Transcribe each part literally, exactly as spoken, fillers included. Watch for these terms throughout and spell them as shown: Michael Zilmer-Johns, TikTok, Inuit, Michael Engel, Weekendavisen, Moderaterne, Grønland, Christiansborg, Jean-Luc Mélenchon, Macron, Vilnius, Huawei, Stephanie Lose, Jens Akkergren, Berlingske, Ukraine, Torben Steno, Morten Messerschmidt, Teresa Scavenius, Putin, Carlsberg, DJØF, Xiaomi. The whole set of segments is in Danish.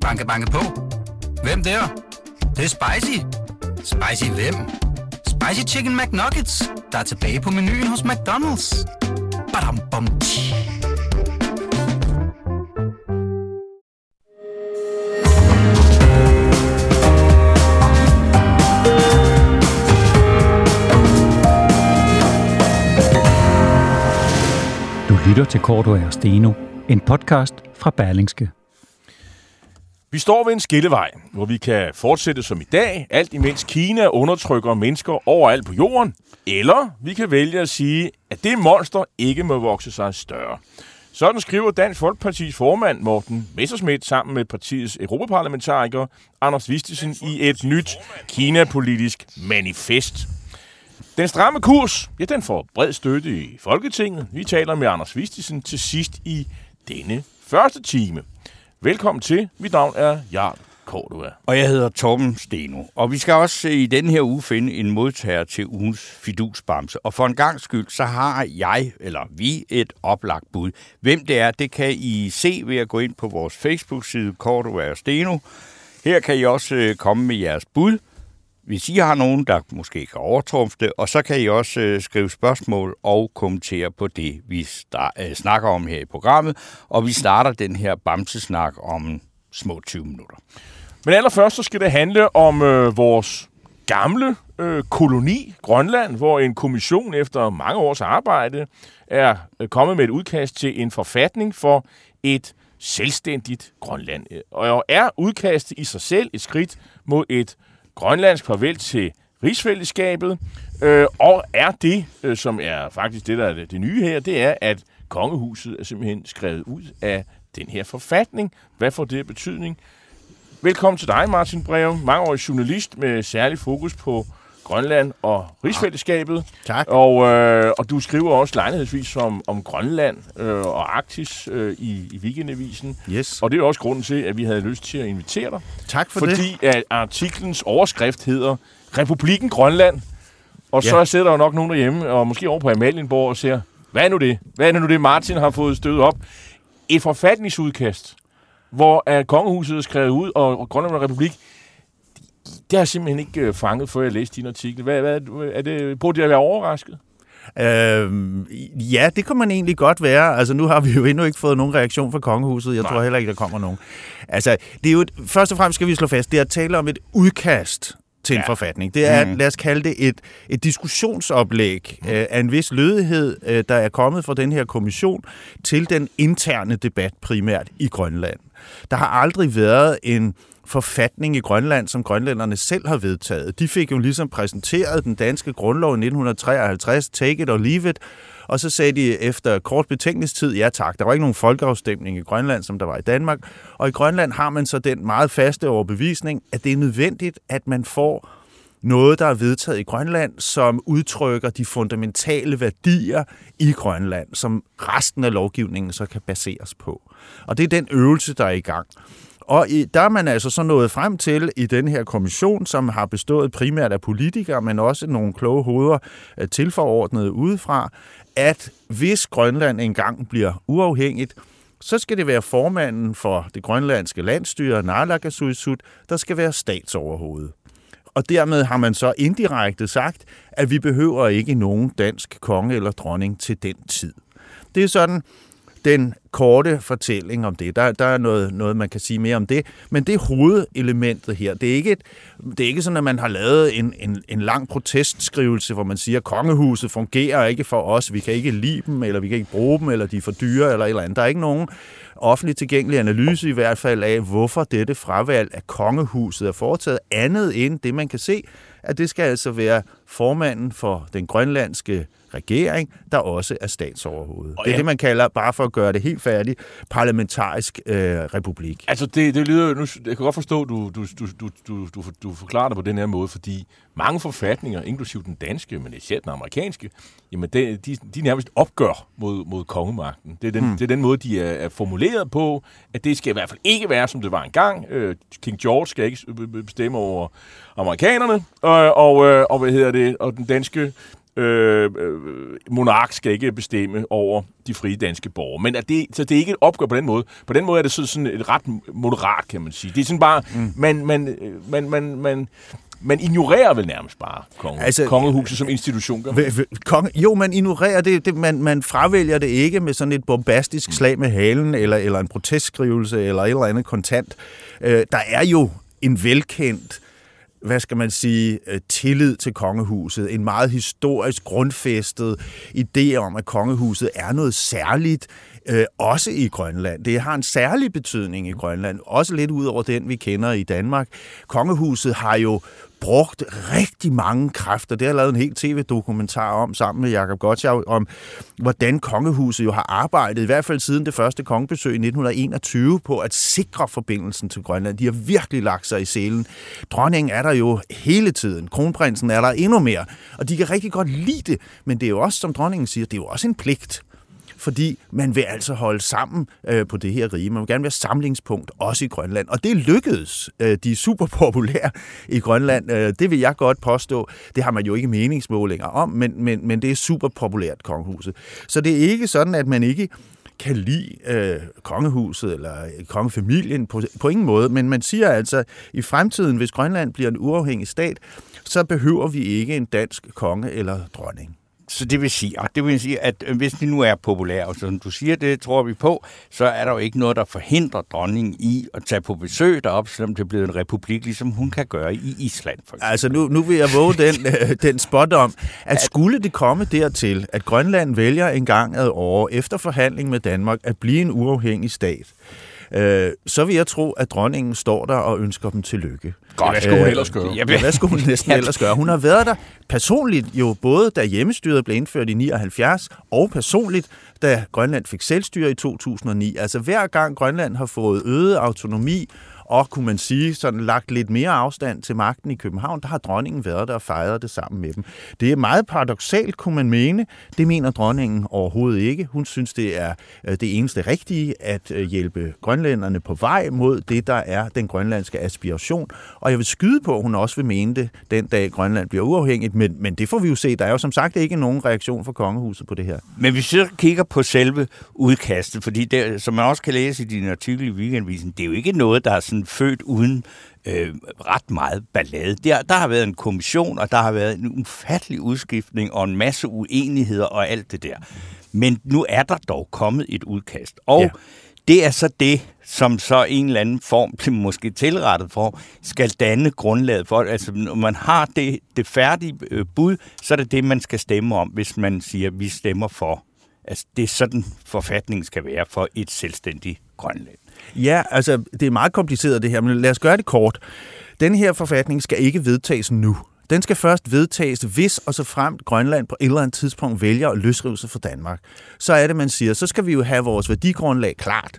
Banke, banke på. Hvem der? Det, det er spicy. Spicy hvem? Spicy Chicken McNuggets, der er tilbage på menuen hos McDonald's. Badum, bom, lytter til Cordua og Steno, en podcast fra Berlingske. Vi står ved en skillevej, hvor vi kan fortsætte som i dag, alt imens Kina undertrykker mennesker overalt på jorden, eller vi kan vælge at sige, at det monster ikke må vokse sig større. Sådan skriver Dansk Folkepartis formand Morten Messerschmidt sammen med partiets europaparlamentariker Anders Vistisen i et nyt Kina-politisk manifest. Den stramme kurs, ja, den får bred støtte i Folketinget. Vi taler med Anders Vistisen til sidst i denne første time. Velkommen til. Mit navn er Jacob Gottschau. Og jeg hedder Torben Steno. Og vi skal også i denne her uge finde en modtager til ugens fidusbamse. Og for en gang skyld, så har jeg, eller vi, et oplagt bud. Hvem det er, det kan I se ved at gå ind på vores Facebook-side, Cordua og Steno. Her kan I også komme med jeres bud, hvis I har nogen, der måske kan overtrumfe det, og så kan I også øh, skrive spørgsmål og kommentere på det, vi star- øh, snakker om her i programmet. Og vi starter den her bamsesnak om små tyve minutter. Men allerførst så skal det handle om øh, vores gamle øh, koloni, Grønland, hvor en kommission efter mange års arbejde er øh, kommet med et udkast til en forfatning for et selvstændigt Grønland. Og er udkastet i sig selv et skridt mod et grønlandsk farvel til rigsfællesskabet, øh, og er det, øh, som er faktisk det, der er det, det nye her, det er, at kongehuset er simpelthen skrevet ud af den her forfatning. Hvad får det betydning? Velkommen til dig, Martin Breum, mangeårig journalist med særlig fokus på Grønland og rigsfællesskabet. Tak. Og, øh, og du skriver også lejlighedsvis om, om Grønland øh, og Arktis øh, i, i Weekendavisen. Yes. Og det er også grunden til, at vi havde lyst til at invitere dig. Tak for fordi, det. Fordi at artiklens overskrift hedder Republikken Grønland. Og ja, så sidder der jo nok nogen derhjemme, og måske over på Amalienborg, og siger, hvad er nu det? Hvad er nu det, Martin har fået stødet op? Et forfatningsudkast, hvor kongehuset er skrevet ud, og Grønland og Republik. Det har jeg simpelthen ikke fanget, før jeg læste din artikel. Hvad, hvad, er det, burde jeg være overrasket? Øhm, ja, det kan man egentlig godt være. Altså, nu har vi jo endnu ikke fået nogen reaktion fra kongehuset. Jeg Nej. tror heller ikke, der kommer nogen. Altså, det er jo et, først og fremmest skal vi slå fast, det er at tale om et udkast til ja. en forfatning. Det er, mm. lad os kalde det, et, et diskussionsoplæg mm. øh, af en vis lødighed, øh, der er kommet fra den her kommission til den interne debat primært i Grønland. Der har aldrig været en forfatning i Grønland, som grønlænderne selv har vedtaget. De fik jo ligesom præsenteret den danske grundlov i nitten treoghalvtreds, take it or leave it, og så sagde de efter kort betænkningstid, ja tak, der var ikke nogen folkeafstemning i Grønland, som der var i Danmark, og i Grønland har man så den meget faste overbevisning, at det er nødvendigt, at man får noget, der er vedtaget i Grønland, som udtrykker de fundamentale værdier i Grønland, som resten af lovgivningen så kan baseres på. Og det er den øvelse, der er i gang. Og der er man altså så nået frem til i den her kommission, som har bestået primært af politikere, men også nogle kloge hoveder tilforordnede udefra, at hvis Grønland engang bliver uafhængigt, så skal det være formanden for det grønlandske landsstyre, Naalakkersuisut, der skal være statsoverhovedet. Og dermed har man så indirekte sagt, at vi behøver ikke nogen dansk konge eller dronning til den tid. Det er sådan den korte fortælling om det. Der, der er noget, noget, man kan sige mere om det. Men det er hovedelementet her. Det er ikke, et, det er ikke sådan, at man har lavet en, en, en lang protestskrivelse, hvor man siger, at kongehuset fungerer ikke for os. Vi kan ikke lide dem, eller vi kan ikke bruge dem, eller de er for dyre, eller et eller andet. Der er ikke nogen offentlig tilgængelig analyse i hvert fald af, hvorfor dette fravalg af kongehuset er foretaget. Andet end det, man kan se, at det skal altså være formanden for den grønlandske regering, der også er statsoverhovedet. Og ja. Det er det, man kalder, bare for at gøre det helt færdigt, parlamentarisk øh, republik. Altså, det, det lyder jo, nu, jeg kan godt forstå, du, du, du, du, du, du forklarer det på den her måde, fordi mange forfatninger, inklusive den danske, men især den amerikanske, jamen, det, de, de nærmest opgør mod, mod kongemagten. Det er, den, hmm. det er den måde, de er, er formuleret på, at det skal i hvert fald ikke være, som det var engang. Øh, King George skal ikke bestemme over amerikanerne, og, og, og, og hvad hedder det, og den danske Øh, øh, monark skal ikke bestemme over de frie danske borgere. Men er det, så det er ikke et opgør på den måde. På den måde er det sådan et ret moderat, kan man sige. Det er sådan bare, mm. man, man, man, man, man, man ignorerer vel nærmest bare konge, altså, kongehuset som institution. Gør man. Konge, jo, man ignorerer det. det man, man fravælger det ikke med sådan et bombastisk mm. slag med halen, eller, eller en protestskrivelse, eller et eller andet kontant. Øh, der er jo en velkendt, hvad skal man sige, tillid til kongehuset. En meget historisk grundfæstet idé om, at kongehuset er noget særligt, øh, også i Grønland. Det har en særlig betydning i Grønland, også lidt ud over den, vi kender i Danmark. Kongehuset har jo brugt rigtig mange kræfter. Det har jeg lavet en hel tv-dokumentar om, sammen med Jacob Gottschau, om hvordan kongehuset jo har arbejdet, i hvert fald siden det første kongebesøg i nitten enogtyve, på at sikre forbindelsen til Grønland. De har virkelig lagt sig i selen. Dronningen er der jo hele tiden. Kronprinsen er der endnu mere. Og de kan rigtig godt lide det, men det er jo også, som dronningen siger, det er jo også en pligt. Fordi man vil altså holde sammen øh, på det her rige. Man vil gerne være samlingspunkt, også i Grønland. Og det lykkedes. Øh, de er super populære i Grønland. Øh, det vil jeg godt påstå. Det har man jo ikke meningsmålinger om, men, men, men det er super populært, kongehuset. Så det er ikke sådan, at man ikke kan lide øh, kongehuset eller kongefamilien på, på ingen måde. Men man siger altså, at i fremtiden, hvis Grønland bliver en uafhængig stat, så behøver vi ikke en dansk konge eller dronning. Så det vil sige, det vil sige, at hvis de nu er populære, og som du siger, det tror vi på, så er der jo ikke noget, der forhindrer dronningen i at tage på besøg deroppe, selvom det er blevet en republik, ligesom hun kan gøre i Island. For altså nu, nu vil jeg våge den, den spot om, at skulle det komme dertil, at Grønland vælger en gang ad år efter forhandling med Danmark at blive en uafhængig stat, Øh, så vil jeg tro, at dronningen står der og ønsker dem tillykke. Godt, hvad skulle hun ellers gøre? Ja, hvad skulle hun næsten ellers gøre? Hun har været der personligt jo både, da hjemmestyret blev indført i nioghalvfjerds, og personligt, da Grønland fik selvstyre i to tusind og ni. Altså hver gang Grønland har fået øget autonomi, og kunne man sige, sådan lagt lidt mere afstand til magten i København, der har dronningen været der og fejret det sammen med dem. Det er meget paradoksalt, kunne man mene. Det mener dronningen overhovedet ikke. Hun synes, det er det eneste rigtige at hjælpe grønlænderne på vej mod det, der er den grønlandske aspiration. Og jeg vil skyde på, at hun også vil mene det, den dag Grønland bliver uafhængigt. Men, men det får vi jo se. Der er jo som sagt ikke nogen reaktion fra kongehuset på det her. Men hvis vi kigger på selve udkastet, fordi det, som man også kan læse i din artikel i Weekendavisen, det er jo ikke noget, der er sådan født uden øh, ret meget ballade. Der, der har været en kommission, og der har været en ufattelig udskiftning og en masse uenigheder og alt det der. Men nu er der dog kommet et udkast, og ja. Det er så det, som så en eller anden form, måske tilrettet for, skal danne grundlaget for. Altså, når man har det, det færdige bud, så er det det, man skal stemme om, hvis man siger, at vi stemmer for. Altså, det er sådan, forfatningen skal være for et selvstændigt Grønland. Ja, altså, det er meget kompliceret det her, men lad os gøre det kort. Den her forfatning skal ikke vedtages nu. Den skal først vedtages, hvis og så fremt Grønland på et eller andet tidspunkt vælger at løsrive sig fra Danmark. Så er det, man siger, så skal vi jo have vores værdigrundlag klart,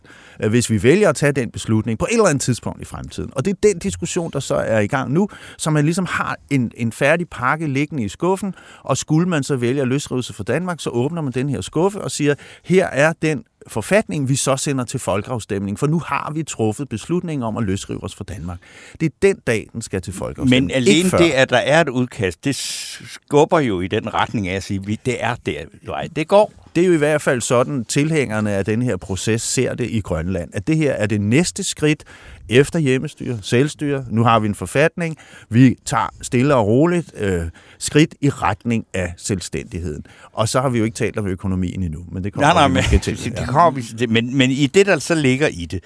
hvis vi vælger at tage den beslutning på et eller andet tidspunkt i fremtiden. Og det er den diskussion, der så er i gang nu, så man ligesom har en, en færdig pakke liggende i skuffen, og skulle man så vælge at løsrive sig fra Danmark, så åbner man den her skuffe og siger, her er den forfatning, vi så sender til folkeafstemning, for nu har vi truffet beslutningen om at løsrive os fra Danmark. Det er den dag, den skal til folkeafstemning. Men alene det, at der er et udkast, det skubber jo i den retning af at sige, at det er der. Nej, det går. Det er jo i hvert fald sådan, tilhængerne af den her proces ser det i Grønland, at det her er det næste skridt efter hjemmestyre, selvstyre. Nu har vi en forfatning. Vi tager stille og roligt øh, skridt i retning af selvstændigheden. Og så har vi jo ikke talt om økonomien endnu, men det kommer nej, nej, vi til. Det, det kommer, ja. men, men i det, der så ligger i det,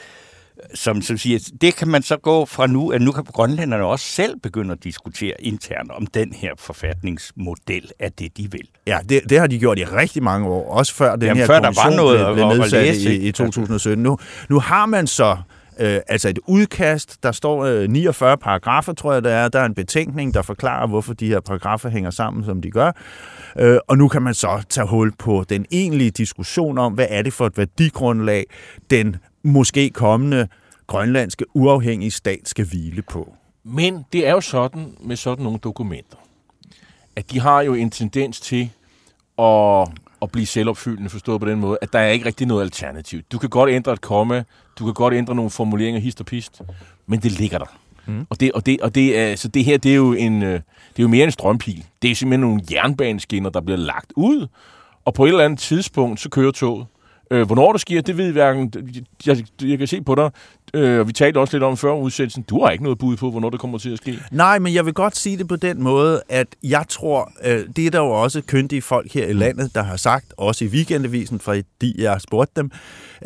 som, som siger, det kan man så gå fra nu, at nu kan grønlænderne også selv begynde at diskutere internt om den her forfatningsmodel af det, de vil. Ja, det, det har de gjort i rigtig mange år, også før den Jamen, her før kommission der var noget blev, blev nedsat læse, i, i to tusind og sytten. Nu, nu har man så Øh, altså et udkast, der står øh, niogfyrre paragrafer, tror jeg, der er. Der er en betænkning, der forklarer, hvorfor de her paragrafer hænger sammen, som de gør. Øh, og nu kan man så tage hul på den egentlige diskussion om, hvad er det for et værdigrundlag, den måske kommende grønlandske uafhængige stat skal hvile på. Men det er jo sådan med sådan nogle dokumenter, at de har jo en tendens til at... og blive selvopfyldende, forstået på den måde, at der er ikke rigtig noget alternativ. Du kan godt ændre et komma, du kan godt ændre nogle formuleringer, hist og pist, men det ligger der. Mm. Og det og det og det er så det her det er jo en det er jo mere en strømpil. Det er simpelthen nogle jernbaneskinner der bliver lagt ud, og på et eller andet tidspunkt så kører toget. Øh, hvornår det sker, det ved hverken jeg, jeg kan se på dig. Øh, og vi talte også lidt om før udsendelsen. Du har ikke noget bud på, hvornår det kommer til at ske. Nej, men jeg vil godt sige det på den måde, at jeg tror, øh, det er der jo også kyndige folk her i landet, der har sagt, også i Weekendavisen, fordi jeg spurgte dem,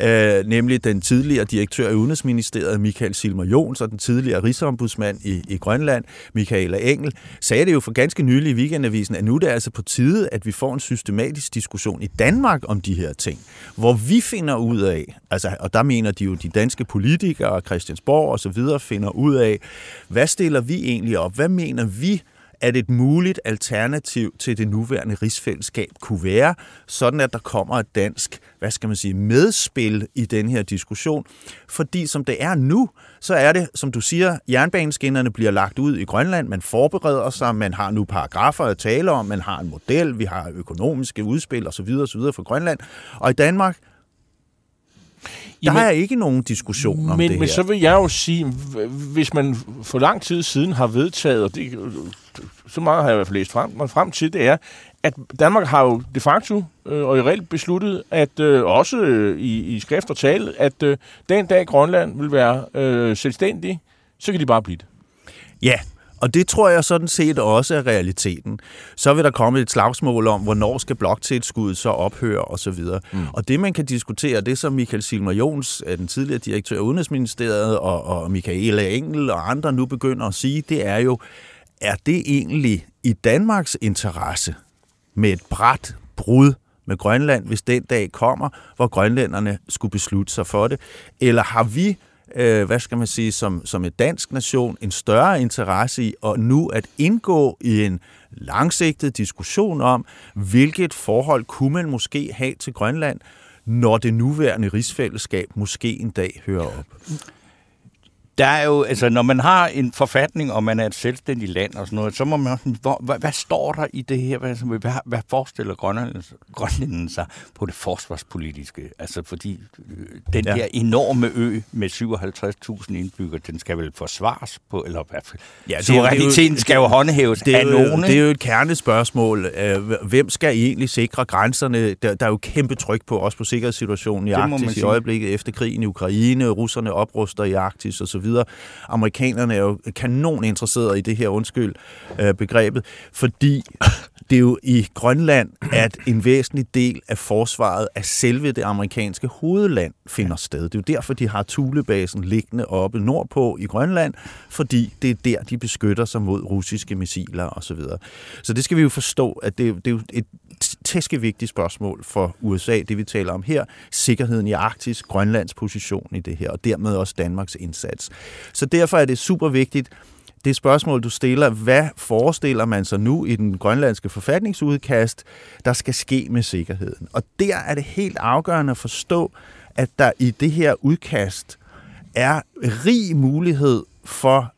øh, nemlig den tidligere direktør i Udenrigsministeriet, Michael Zilmer-Johns, og den tidligere rigsombudsmand i, i Grønland, Michael Engel, sagde det jo for ganske nylig i Weekendavisen, at nu er det altså på tide, at vi får en systematisk diskussion i Danmark om de her ting, hvor vi finder ud af, altså, og der mener de jo de danske politikere, og Christiansborg og så videre finder ud af, hvad stiller vi egentlig op? Hvad mener vi, at et muligt alternativ til det nuværende rigsfællesskab kunne være, sådan at der kommer et dansk, hvad skal man sige, medspil i den her diskussion. Fordi som det er nu, så er det, som du siger, jernbaneskinnerne bliver lagt ud i Grønland, man forbereder sig, man har nu paragrafer at tale om, man har en model, vi har økonomiske udspil og så videre og så videre fra Grønland. Og i Danmark Der Jamen, er ikke nogen diskussion om men, det her. Men så vil jeg jo sige, hvis man for lang tid siden har vedtaget, og det, så meget har jeg i hvert fald læst frem, men frem til det er, at Danmark har jo de facto øh, og i reelt besluttet, at øh, også øh, i, i skrift og tale, at øh, den dag Grønland vil være øh, selvstændig, så kan de bare blive det. Ja, og det tror jeg sådan set også er realiteten. Så vil der komme et slagsmål om, hvornår skal bloktilskuddet så ophøre osv. Mm. Og det, man kan diskutere, det som Michael Zilmer-Johns, den tidligere direktør af Udenrigsministeriet, og, og Michael Engel og andre nu begynder at sige, det er jo, er det egentlig i Danmarks interesse med et brat brud med Grønland, hvis den dag kommer, hvor grønlænderne skulle beslutte sig for det? Eller har vi... hvad skal man sige, som, som et dansk nation, en større interesse i, og nu at indgå i en langsigtet diskussion om, hvilket forhold kunne man måske have til Grønland, når det nuværende rigsfællesskab måske en dag hører op? Der er jo, altså, når man har en forfatning, og man er et selvstændigt land og sådan noget, så må man også, hvor, hvad, hvad står der i det her? Hvad, hvad, hvad forestiller Grønlanden sig på det forsvarspolitiske? Altså, fordi den ja. der enorme ø med syvoghalvtreds tusind indbyggere, den skal vel forsvares på, eller hvad? Ja, suveræniteten skal jo håndhæves af nogen. Det er jo et kernespørgsmål. Hvem skal egentlig sikre grænserne? Der, der er jo kæmpe tryk på, også på sikkerhedssituationen i Arktis i øjeblikket efter krigen i Ukraine. Russerne opruster i Arktis og så videre. Amerikanerne er jo kanon interesserede i det her undskyld øh, begrebet, fordi det er jo i Grønland, at en væsentlig del af forsvaret af selve det amerikanske hovedland finder sted. Det er jo derfor, de har Thulebasen liggende oppe nordpå i Grønland, fordi det er der, de beskytter sig mod russiske missiler osv. Så, så det skal vi jo forstå, at det, det er jo et tæskevigtigt spørgsmål for U S A, det vi taler om her, sikkerheden i Arktis, Grønlands position i det her, og dermed også Danmarks indsats. Så derfor er det super vigtigt, det spørgsmål, du stiller, hvad forestiller man sig nu i den grønlandske forfatningsudkast, der skal ske med sikkerheden? Og der er det helt afgørende at forstå, at der i det her udkast er rig mulighed for,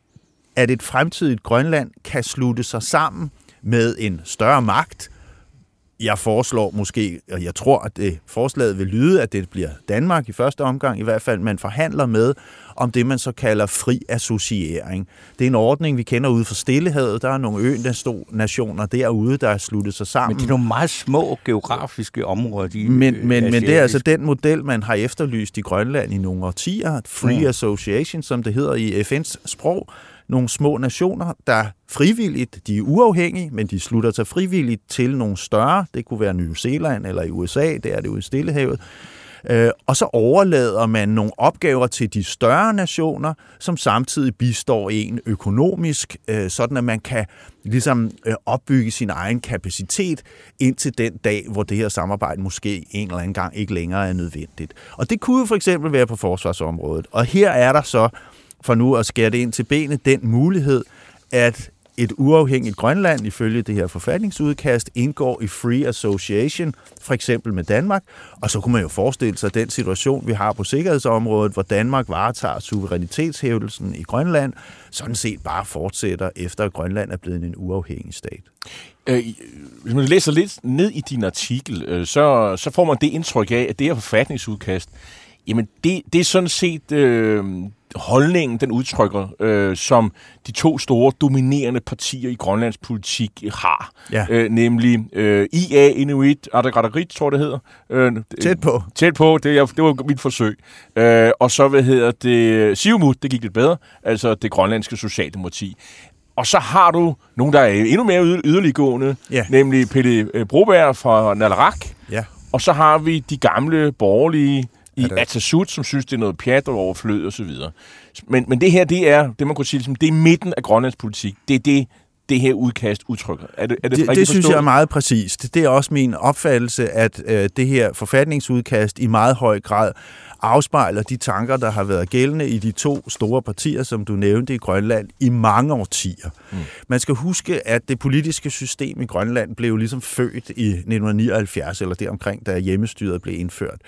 at et fremtidigt Grønland kan slutte sig sammen med en større magt. Jeg foreslår måske, og jeg tror, at det forslaget vil lyde, at det bliver Danmark i første omgang, i hvert fald man forhandler med, om det man så kalder fri associering. Det er en ordning, vi kender ude fra Stillehavet. Der er nogle ø-nationer derude, der er sluttet sig sammen. Men det er nogle meget små geografiske områder. De men, men, men det er altså den model, man har efterlyst i Grønland i nogle årtier. Free mm. association, som det hedder i F N's sprog. Nogle små nationer, der frivilligt, de er uafhængige, men de slutter sig frivilligt til nogle større. Det kunne være New Zealand eller i U S A, der er det jo i Stillehavet. Og så overlader man nogle opgaver til de større nationer, som samtidig bistår en økonomisk, sådan at man kan ligesom opbygge sin egen kapacitet indtil den dag, hvor det her samarbejde måske en eller anden gang ikke længere er nødvendigt. Og det kunne jo for eksempel være på forsvarsområdet. Og her er der så, for nu at skære det ind til benet, den mulighed, at et uafhængigt Grønland, ifølge det her forfatningsudkast, indgår i free association, for eksempel med Danmark. Og så kunne man jo forestille sig den situation, vi har på sikkerhedsområdet, hvor Danmark varetager suverænitetshævdelsen i Grønland, sådan set bare fortsætter efter, at Grønland er blevet en uafhængig stat. Øh, hvis man læser lidt ned i din artikel, øh, så, så får man det indtryk af, at det her forfatningsudkast, jamen det, det er sådan set... Øh, holdningen, den udtrykker, øh, som de to store dominerende partier i Grønlands politik har. Ja. Øh, nemlig øh, I A, Inuit, Ataqatigiit, tror det hedder. Øh, tæt på. Tæt på, det, jeg, det var mit forsøg. Øh, og så, hvad hedder det, Siumut, det gik lidt bedre, altså det grønlandske socialdemokrati. Og så har du nogen, der er endnu mere yderliggående, ja. Nemlig Pelle Broberg fra Naleraq. Ja. Og så har vi de gamle borgerlige i Atasut, som synes, det er noget pjat og overflød og så videre. Men, men det her, det er det, man kunne sige, det er midten af Grønlands politik. Det er det, det her udkast udtrykker. Er det, er det, det, det synes jeg er meget præcist. Det er også min opfattelse, at øh, det her forfatningsudkast i meget høj grad afspejler de tanker, der har været gældende i de to store partier, som du nævnte i Grønland, i mange årtier. Mm. Man skal huske, at det politiske system i Grønland blev ligesom født i nitten nioghalvfjerds, eller deromkring, da hjemmestyret blev indført.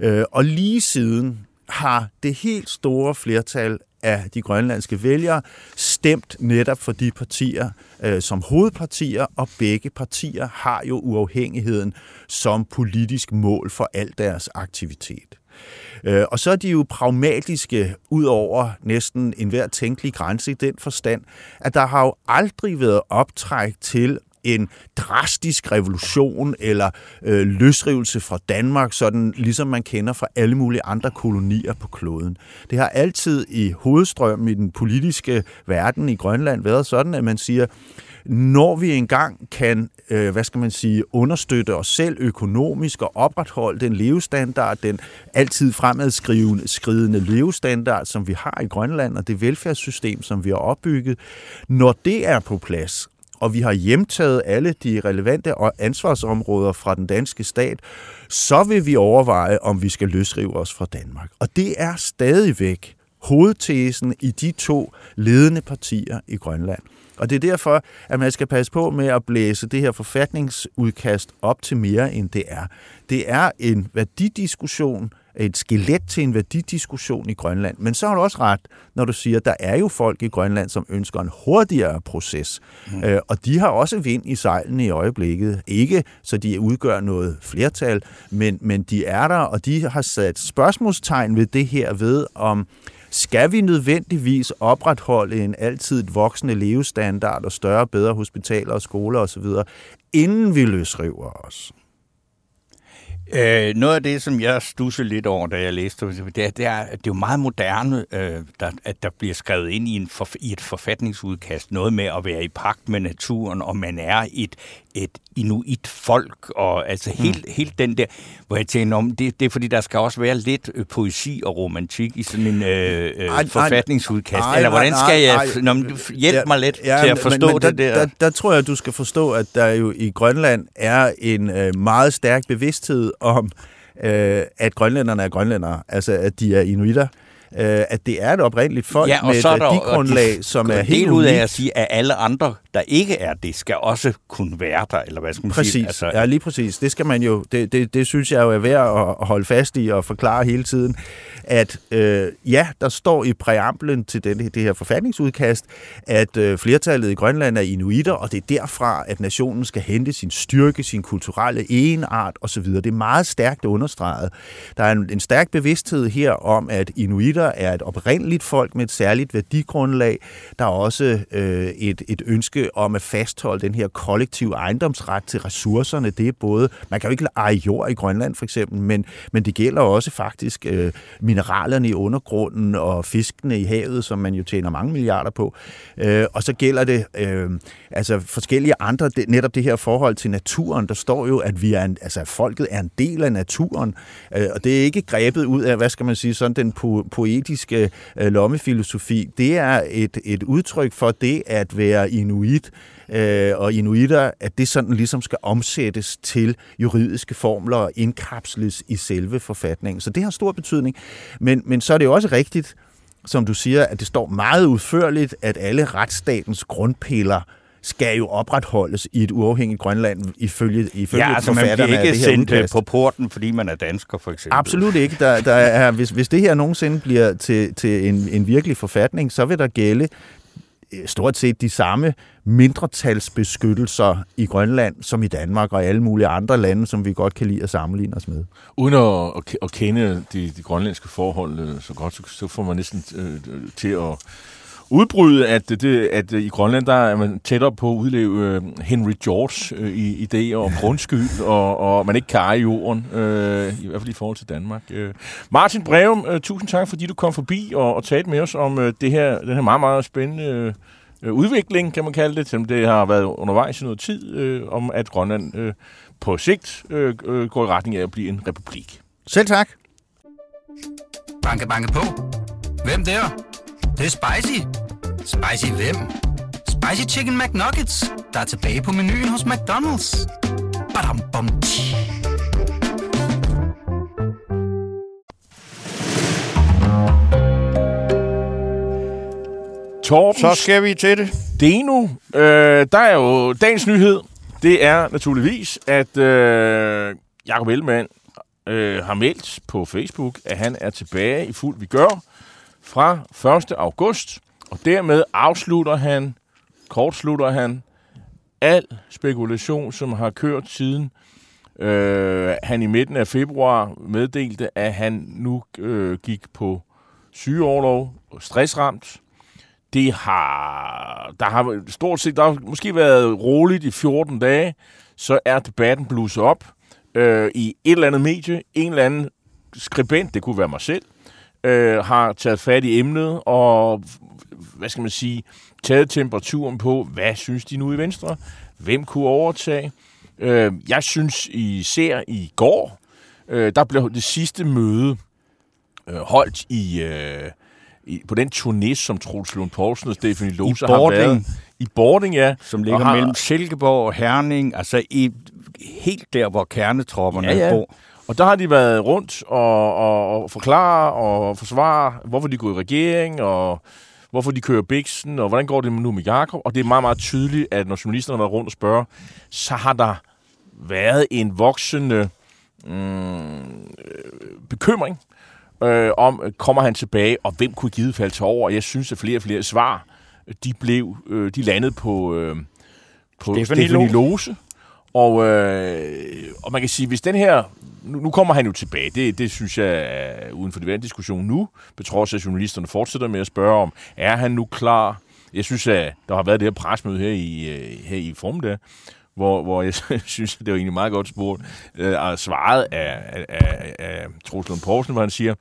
Øh, og lige siden har det helt store flertal af de grønlandske vælgere stemt netop for de partier øh, som hovedpartier, og begge partier har jo uafhængigheden som politisk mål for al deres aktivitet. Øh, og så er de jo pragmatiske ud over næsten enhver tænkelig grænse i den forstand, at der har jo aldrig været optræk til en drastisk revolution eller øh, løsrivelse fra Danmark, sådan ligesom man kender fra alle mulige andre kolonier på kloden. Det har altid i hovedstrømmen i den politiske verden i Grønland været sådan, at man siger, når vi engang kan, øh, hvad skal man sige, understøtte os selv økonomisk og opretholde den levestandard, den altid fremadskridende levestandard, som vi har i Grønland, og det velfærdssystem, som vi har opbygget, når det er på plads, og vi har hjemtaget alle de relevante ansvarsområder fra den danske stat, så vil vi overveje, om vi skal løsrive os fra Danmark. Og det er stadigvæk hovedtesen i de to ledende partier i Grønland. Og det er derfor, at man skal passe på med at blæse det her forfatningsudkast op til mere, end det er. Det er en værdidiskussion, et skelet til en værdidiskussion i Grønland. Men så har du også ret, når du siger, at der er jo folk i Grønland, som ønsker en hurtigere proces. Mm. Øh, og de har også vind i sejlene i øjeblikket. Ikke, så de udgør noget flertal, men, men de er der, og de har sat spørgsmålstegn ved det her ved, om skal vi nødvendigvis opretholde en altid voksende levestandard og større og bedre hospitaler og skoler osv., inden vi løsriver os? Øh, noget af det, som jeg stussede lidt over, da jeg læste, det er, det er, det er jo meget moderne, øh, der, at der bliver skrevet ind i, en for, i et forfatningsudkast noget med at være i pagt med naturen, og man er et, et inuit folk, og altså helt, mm. helt den der, hvor jeg tænker om, det, det er fordi, der skal også være lidt poesi og romantik i sådan en øh, øh, ej, forfatningsudkast. Ej, eller hvordan skal jeg... Ej, ej, Nå, hjælp ja, mig lidt ja, til at forstå men, men det der. Der, der. der tror jeg, du skal forstå, at der jo i Grønland er en øh, meget stærk bevidsthed om, øh, at grønlænderne er grønlændere, altså at de er inuitter. At det er et oprindeligt folk ja, med et værdigrundlag, som er helt ud af at sige, at alle andre, der ikke er det, skal også kunne være der, eller hvad skal man præcis. sige? Altså, ja, lige præcis. Det skal man jo, det, det, det synes jeg jo er værd at holde fast i og forklare hele tiden, at øh, ja, der står i præamblen til den, det her forfatningsudkast, at øh, flertallet i Grønland er inuitter, og det er derfra, at nationen skal hente sin styrke, sin kulturelle egenart osv. Det er meget stærkt understreget. Der er en, en stærk bevidsthed her om, at inuitter er et oprindeligt folk med et særligt værdigrundlag. Der er også øh, et, et ønske om at fastholde den her kollektive ejendomsret til ressourcerne. Det er både, man kan jo ikke eje jord i Grønland for eksempel, men, men det gælder også faktisk øh, mineralerne i undergrunden og fiskene i havet, som man jo tjener mange milliarder på. Øh, og så gælder det øh, altså forskellige andre, det, netop det her forhold til naturen. Der står jo, at vi er en, altså, folket er en del af naturen, øh, og det er ikke grebet ud af, hvad skal man sige, sådan den på po- poetiske øh, lommefilosofi, det er et, et udtryk for det at være inuit øh, og inuitter, at det sådan ligesom skal omsættes til juridiske formler og indkapsles i selve forfatningen. Så det har stor betydning. Men, men så er det jo også rigtigt, som du siger, at det står meget udførligt, at alle retsstatens grundpiller skal jo opretholdes i et uafhængigt Grønland ifølge, ifølge ja, altså, forfatterne af det her. Ja, man bliver ikke sendt på porten, fordi man er dansker, for eksempel. Absolut ikke. Der, der er, hvis, hvis det her nogensinde bliver til, til en, en virkelig forfatning, så vil der gælde stort set de samme mindretalsbeskyttelser i Grønland som i Danmark og alle mulige andre lande, som vi godt kan lide at sammenligne os med. Uden at, at kende de, de grønlandske forhold så godt, så, så får man næsten øh, til at udbryde, at, det, at i Grønland der er man tættere på at udleve Henry George øh, i idéer om grundskyld, og, og man ikke karer i jorden, øh, i hvert fald i forhold til Danmark. Øh. Martin Breum, øh, tusind tak, fordi du kom forbi og, og talte med os om øh, det her, den her meget, meget spændende øh, udvikling, kan man kalde det, selvom det har været undervejs i noget tid, øh, om at Grønland øh, på sigt øh, øh, går i retning af at blive en republik. Selv tak. Banke, banke på. Hvem der? Det er spicy. Spicy hvem? Spicy Chicken McNuggets, der er tilbage på menuen hos McDonald's. Badum, bom, Torben, så skal vi til det. Deno, øh, der er jo dagens nyhed. Det er naturligvis, at øh, Jacob Ellemann øh, har meldt på Facebook, at han er tilbage i fuld vigør fra første august, og dermed afslutter han, kortslutter han, al spekulation, som har kørt siden øh, han i midten af februar meddelte, at han nu øh, gik på sygeorlov, stressramt. Det har, der har stort set, der har måske været roligt i fjorten dage, så er debatten blusset op øh, i et eller andet medie, en eller anden skribent, det kunne være mig selv, Øh, har taget fat i emnet og, hvad skal man sige, taget temperaturen på, hvad synes de nu i Venstre? Hvem kunne overtage? Øh, jeg synes, I ser i går, øh, der blev det sidste møde øh, holdt i, øh, i på den turné, som Troels Lund Poulsen og Stephanie Lose har været. I Bording, ja. Som ligger har, mellem Silkeborg og Herning, altså i, helt der, hvor kernetropperne ja, ja. bor. Og der har de været rundt og, og, og forklare og forsvare, hvorfor de går i regering, og hvorfor de kører Bixen, og hvordan går det nu med Jacob. Og det er meget, meget tydeligt, at når journalisterne har været rundt og spørger, så har der været en voksende mm, bekymring øh, om, kommer han tilbage, og hvem kunne i givet fald tage over? Og jeg synes, at flere og flere svar, de, blev, øh, de landede på, øh, på Stephanie, Stephanie Lose. Og, øh, og man kan sige, hvis den her... Nu, nu kommer han jo tilbage. Det, det synes jeg, uden for den diskussion nu, betrods at journalisterne fortsætter med at spørge om, er han nu klar? Jeg synes, at der har været det her presmøde her i, her i formiddag, hvor, hvor jeg synes, at det var egentlig meget godt spurgt, og svaret af, af, af Troels Lund Poulsen, hvor han siger,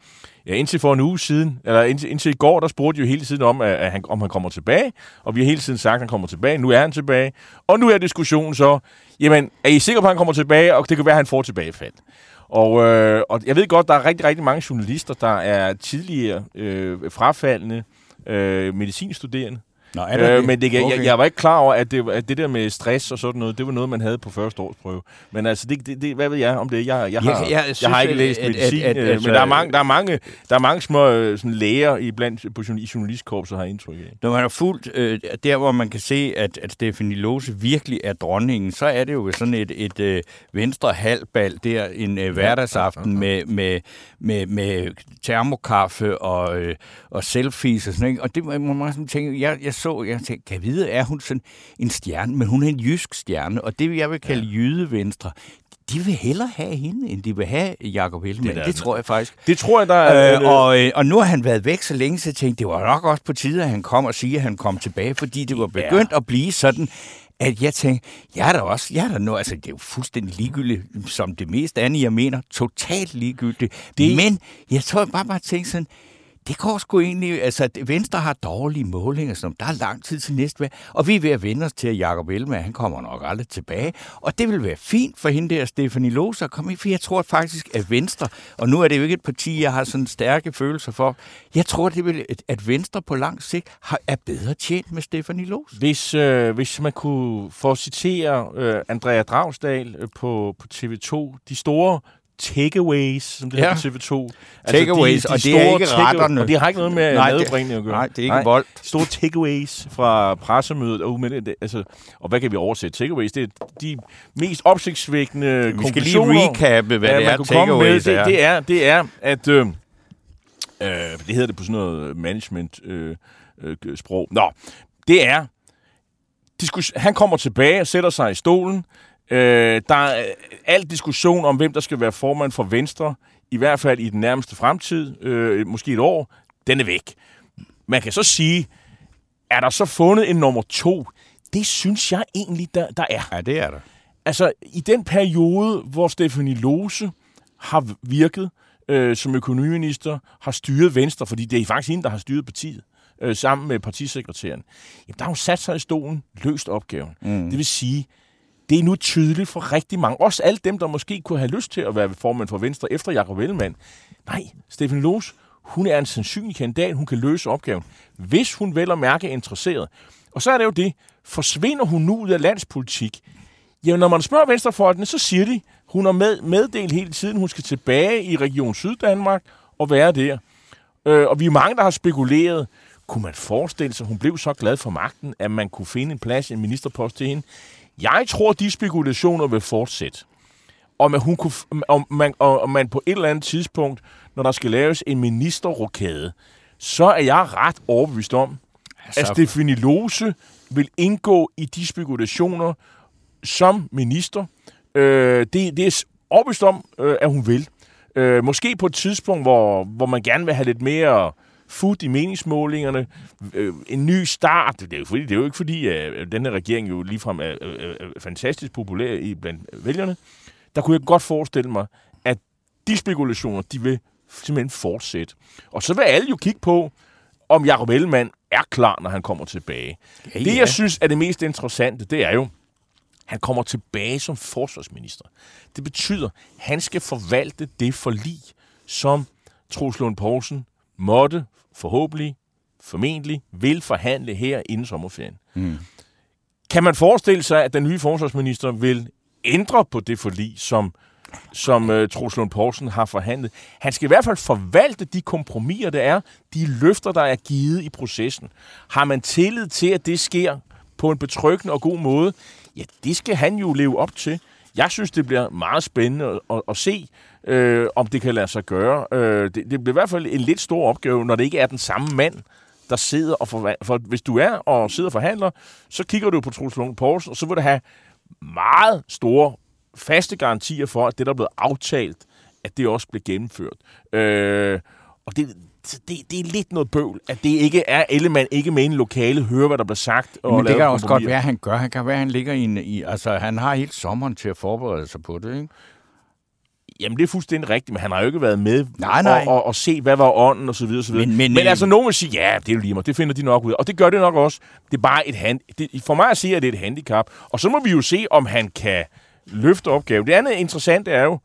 ja, indtil for en uge siden, eller indtil, indtil i går, der spurgte jo hele tiden om, at han, om han kommer tilbage, og vi har hele tiden sagt, at han kommer tilbage, nu er han tilbage, og nu er diskussionen så, jamen, er I sikre på, at han kommer tilbage, og det kan være, at han får tilbagefald. Og, øh, og jeg ved godt, der er rigtig, rigtig mange journalister, der er tidligere øh, frafaldende øh, medicinstuderende. Nå, er det øh, det? Men det, jeg, okay. jeg, jeg var ikke klar over, at det, at det der med stress og sådan noget, det var noget, man havde på første års prøve. Men altså, det, det, det, hvad ved jeg om det? Jeg, jeg, har, jeg, jeg, synes, jeg har ikke læst at, medicin, at, at, at, men altså, der, er mange, der, er mange, der er mange små sådan, læger i, blandt, på, i journalistkorpset, har indtryk af. Når man er fuldt, øh, der hvor man kan se, at, at Stephanie Lose virkelig er dronningen, så er det jo sådan et, et øh, venstre halvbal der en øh, hverdagsaften ja, ja, ja. Med, med, med, med termokaffe og, øh, og selfies og sådan noget. Og det må man sådan tænke, jeg, jeg så, jeg tænkte, kan jeg vide, er hun sådan en stjerne, men hun er en jysk stjerne, og det, jeg vil kalde ja. jydevenstre, de vil hellere have hende, end de vil have Jacob Ellemann. Det, det tror jeg faktisk. Det tror jeg, der er... Øh, og, øh, og nu har han været væk så længe, så jeg tænkte, det var nok også på tide, at han kom og siger, at han kom tilbage, fordi det var begyndt ja. at blive sådan... at jeg tænkte, jeg er der også, jeg er der nu, altså det er jo fuldstændig ligegyldigt, som det meste andet, jeg mener, totalt ligegyldigt, det... men jeg tror bare, bare tænkte sådan, det går sgu egentlig, altså Venstre har dårlige målinger, sådan, der er lang tid til næste valg, og vi er ved at vende os til, at Jacob Ellemann, han kommer nok aldrig tilbage, og det vil være fint for hende der, Stephanie Lose, at komme ind, for jeg tror faktisk, at Venstre, og nu er det jo ikke et parti, jeg har sådan stærke følelser for, jeg tror, det vil, at Venstre på lang sigt har, er bedre tjent med Stephanie Lose. Hvis, øh, hvis man kunne få citere øh, Andrea Dragsdal øh, på, på T V to, de store takeaways, som det ja. hedder T V to. Altså takeaways, de, de og det er ikke retterne. Og det har ikke noget med madbringning at gøre. Nej, det er ikke nej. Voldt. Store takeaways fra pressemødet. Og, altså, og hvad kan vi oversætte? Takeaways, det er de mest opsigtsvækkende konklusioner. Vi skal lige recappe, hvad ja, det er, takeaways er. Det, det er. Det er, at... Øh, øh, det hedder det på sådan noget management-sprog. Øh, øh, Nå, det er, diskus- han kommer tilbage og sætter sig i stolen. Øh, der er alt diskussion om, hvem der skal være formand for Venstre, i hvert fald i den nærmeste fremtid, øh, måske et år, den er væk. Man kan så sige, er der så fundet en nummer to? Det synes jeg egentlig, der, der er. Ja, det er der. Altså, i den periode, hvor Stephanie Lose har virket øh, som økonomiminister, har styret Venstre, fordi det er faktisk hende, der har styret partiet, øh, sammen med partisekretæren. Jamen, der har hun sat sig i stolen, løst opgaven. Mm. Det vil sige, det er nu tydeligt for rigtig mange, også alle dem, der måske kunne have lyst til at være formand for Venstre efter Jacob Ellemann. Nej, Stephanie Lose, hun er en sandsynlig kandidat, hun kan løse opgaven, hvis hun vel og mærke er interesseret. Og så er det jo det, forsvinder hun nu ud af landspolitik? Jamen, når man spørger venstrefolkene, så siger de, hun har med, meddelt hele tiden, hun skal tilbage i Region Syddanmark og være der. Øh, og vi er mange, der har spekuleret, kunne man forestille sig, hun blev så glad for magten, at man kunne finde en plads, en ministerpost til hende? Jeg tror, de spekulationer vil fortsætte. Og man, hun kunne, og man, og man på et eller andet tidspunkt, når der skal laves en ministerrokade, så er jeg ret overbevist om, at Stephanie Lose vil indgå i de spekulationer som minister. Øh, det, det er overbevist om, øh, at hun vil. Øh, måske på et tidspunkt, hvor, hvor man gerne vil have lidt mere fut i meningsmålingerne. Øh, en ny start. Det er jo, fordi, det er jo ikke fordi, at den her regering jo ligefrem er, er, er fantastisk populær i blandt vælgerne. Der kunne jeg godt forestille mig, at de spekulationer, de vil simpelthen fortsætte. Og så vil alle jo kigge på, om Jacob Ellemann er klar, når han kommer tilbage. Ja, ja. Det, jeg synes er det mest interessante, det er jo, han kommer tilbage som forsvarsminister. Det betyder, at han skal forvalte det forlig, som Troels Lund Poulsen måtte, forhåbentlig, formentlig, vil forhandle her inden sommerferien. Mm. Kan man forestille sig, at den nye forsvarsminister vil ændre på det forlig, som, som uh, Troels Lund Poulsen har forhandlet? Han skal i hvert fald forvalte de kompromiser, der er, de løfter, der er givet i processen. Har man tillid til, at det sker på en betryggende og god måde? Ja, det skal han jo leve op til. Jeg synes, det bliver meget spændende at, at se, øh, om det kan lade sig gøre. Øh, det, det bliver i hvert fald en lidt stor opgave, når det ikke er den samme mand, der sidder og forvandler. For hvis du er og sidder og forhandler, så kigger du på Troels Lund Poulsen, og så vil du have meget store, faste garantier for, at det, der er blevet aftalt, at det også bliver gennemført. Øh, og det... Det, det er lidt noget bøvl, at det ikke er Ellemann ikke med i en lokale, hører, hvad der bliver sagt. Og men det kan også godt være, han gør. Han kan være, han ligger i, en, i... Altså, han har hele sommeren til at forberede sig på det, ikke? Jamen, det er fuldstændig rigtigt, men han har jo ikke været med nej, nej. Og, og, og se, hvad var ånden, og så videre, og så videre. Men, men, men altså, nogen vil sige, ja, det er jo lige mig, det finder de nok ud af. Og det gør det nok også. Det er bare et hand... Det, for mig at sige, at det er et handicap. Og så må vi jo se, om han kan løfte opgaven. Det andet interessante er jo,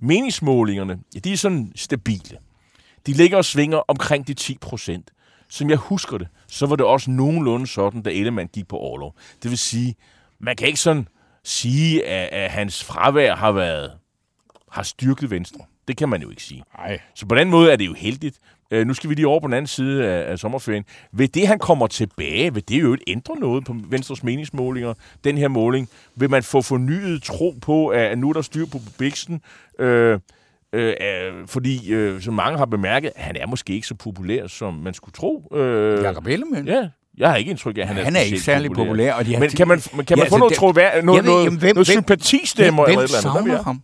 meningsmålingerne, ja, de er sådan stabile. De ligger og svinger omkring de ti procent. Som jeg husker det, så var det også nogenlunde sådan, da Ellemann gik på orlov. Det vil sige, man kan ikke sådan sige, at, at hans fravær har været har styrket Venstre. Det kan man jo ikke sige. Ej. Så på den måde er det jo heldigt. Øh, nu skal vi lige over på den anden side af, af sommerferien. Ved det, han kommer tilbage, vil det jo ikke ændre noget på Venstres meningsmålinger, den her måling? Vil man få fornyet tro på, at nu er der styr på biksen? Øh, Øh, øh, fordi, øh, som mange har bemærket, han er måske ikke så populær, som man skulle tro. Øh, Jacob Ellemann? Ja, jeg har ikke indtryk af, at han, han er, er ikke særlig populær. populær og men kan man, man, kan ja, man få altså noget, tro, noget, noget, noget, hvem, noget sympatistemmer? Hvem, hvem savner ham?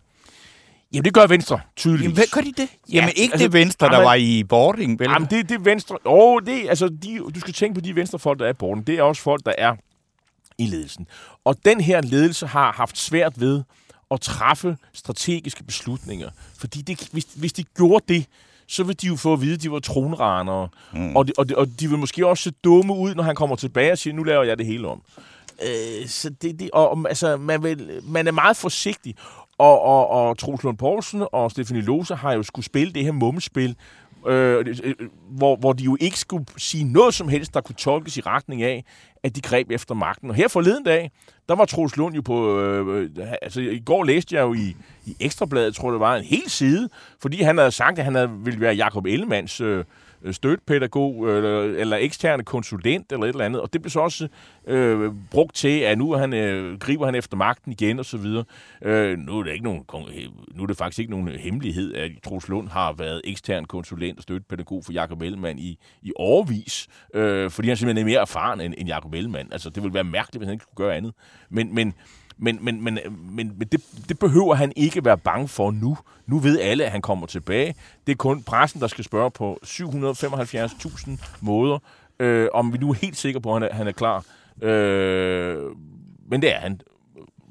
Jamen, det gør Venstre, tydeligvis. Jamen, hvad gør de det? Ja, jamen, ikke altså, det Venstre, der jamen, var i boarding, vel? Jamen, det er Venstre. Åh, det, altså, de, du skal tænke på de Venstrefolk, der er i boarding. Det er også folk, der er i ledelsen. Og den her ledelse har haft svært ved og træffe strategiske beslutninger. Fordi det, hvis, hvis de gjorde det, så ville de jo få at vide, at de var tronranere. Mm. Og, de, og, de, og de vil måske også se dumme ud, når han kommer tilbage og siger, nu laver jeg det hele om. Øh, så det, det, og, altså, man, vil, man er meget forsigtig. Og, og, og Troels Lund Poulsen og Stephanie Lose har jo skulle spille det her mummespil, øh, hvor, hvor de jo ikke skulle sige noget som helst, der kunne tolkes i retning af, at de greb efter magten. Og her forleden dag, der var Troels Lund jo på... Øh, altså, i går læste jeg jo i, i Ekstrabladet, tror det var, en hel side, fordi han havde sagt, at han havde, ville være Jacob Ellemanns øh, støttepædagog øh, eller eksterne konsulent eller et eller andet. Og det blev så også øh, brugt til, at nu han, øh, griber han efter magten igen og så videre. Øh, nu, er det ikke nogen, nu er det faktisk ikke nogen hemmelighed, at Troels Lund har været ekstern konsulent og støttepædagog for Jacob Ellemann i, i årevis, øh, fordi han simpelthen er mere erfaren end, end Jacob Ellemann. Altså, det ville være mærkeligt, hvis han ikke skulle gøre andet. Men, men Men, men, men, men, men det, det behøver han ikke være bange for nu. Nu ved alle, at han kommer tilbage. Det er kun pressen, der skal spørge på syv hundrede og femoghalvfjerds tusind måder, øh, om vi nu er helt sikre på, at han er, han er klar. Øh, men det er han.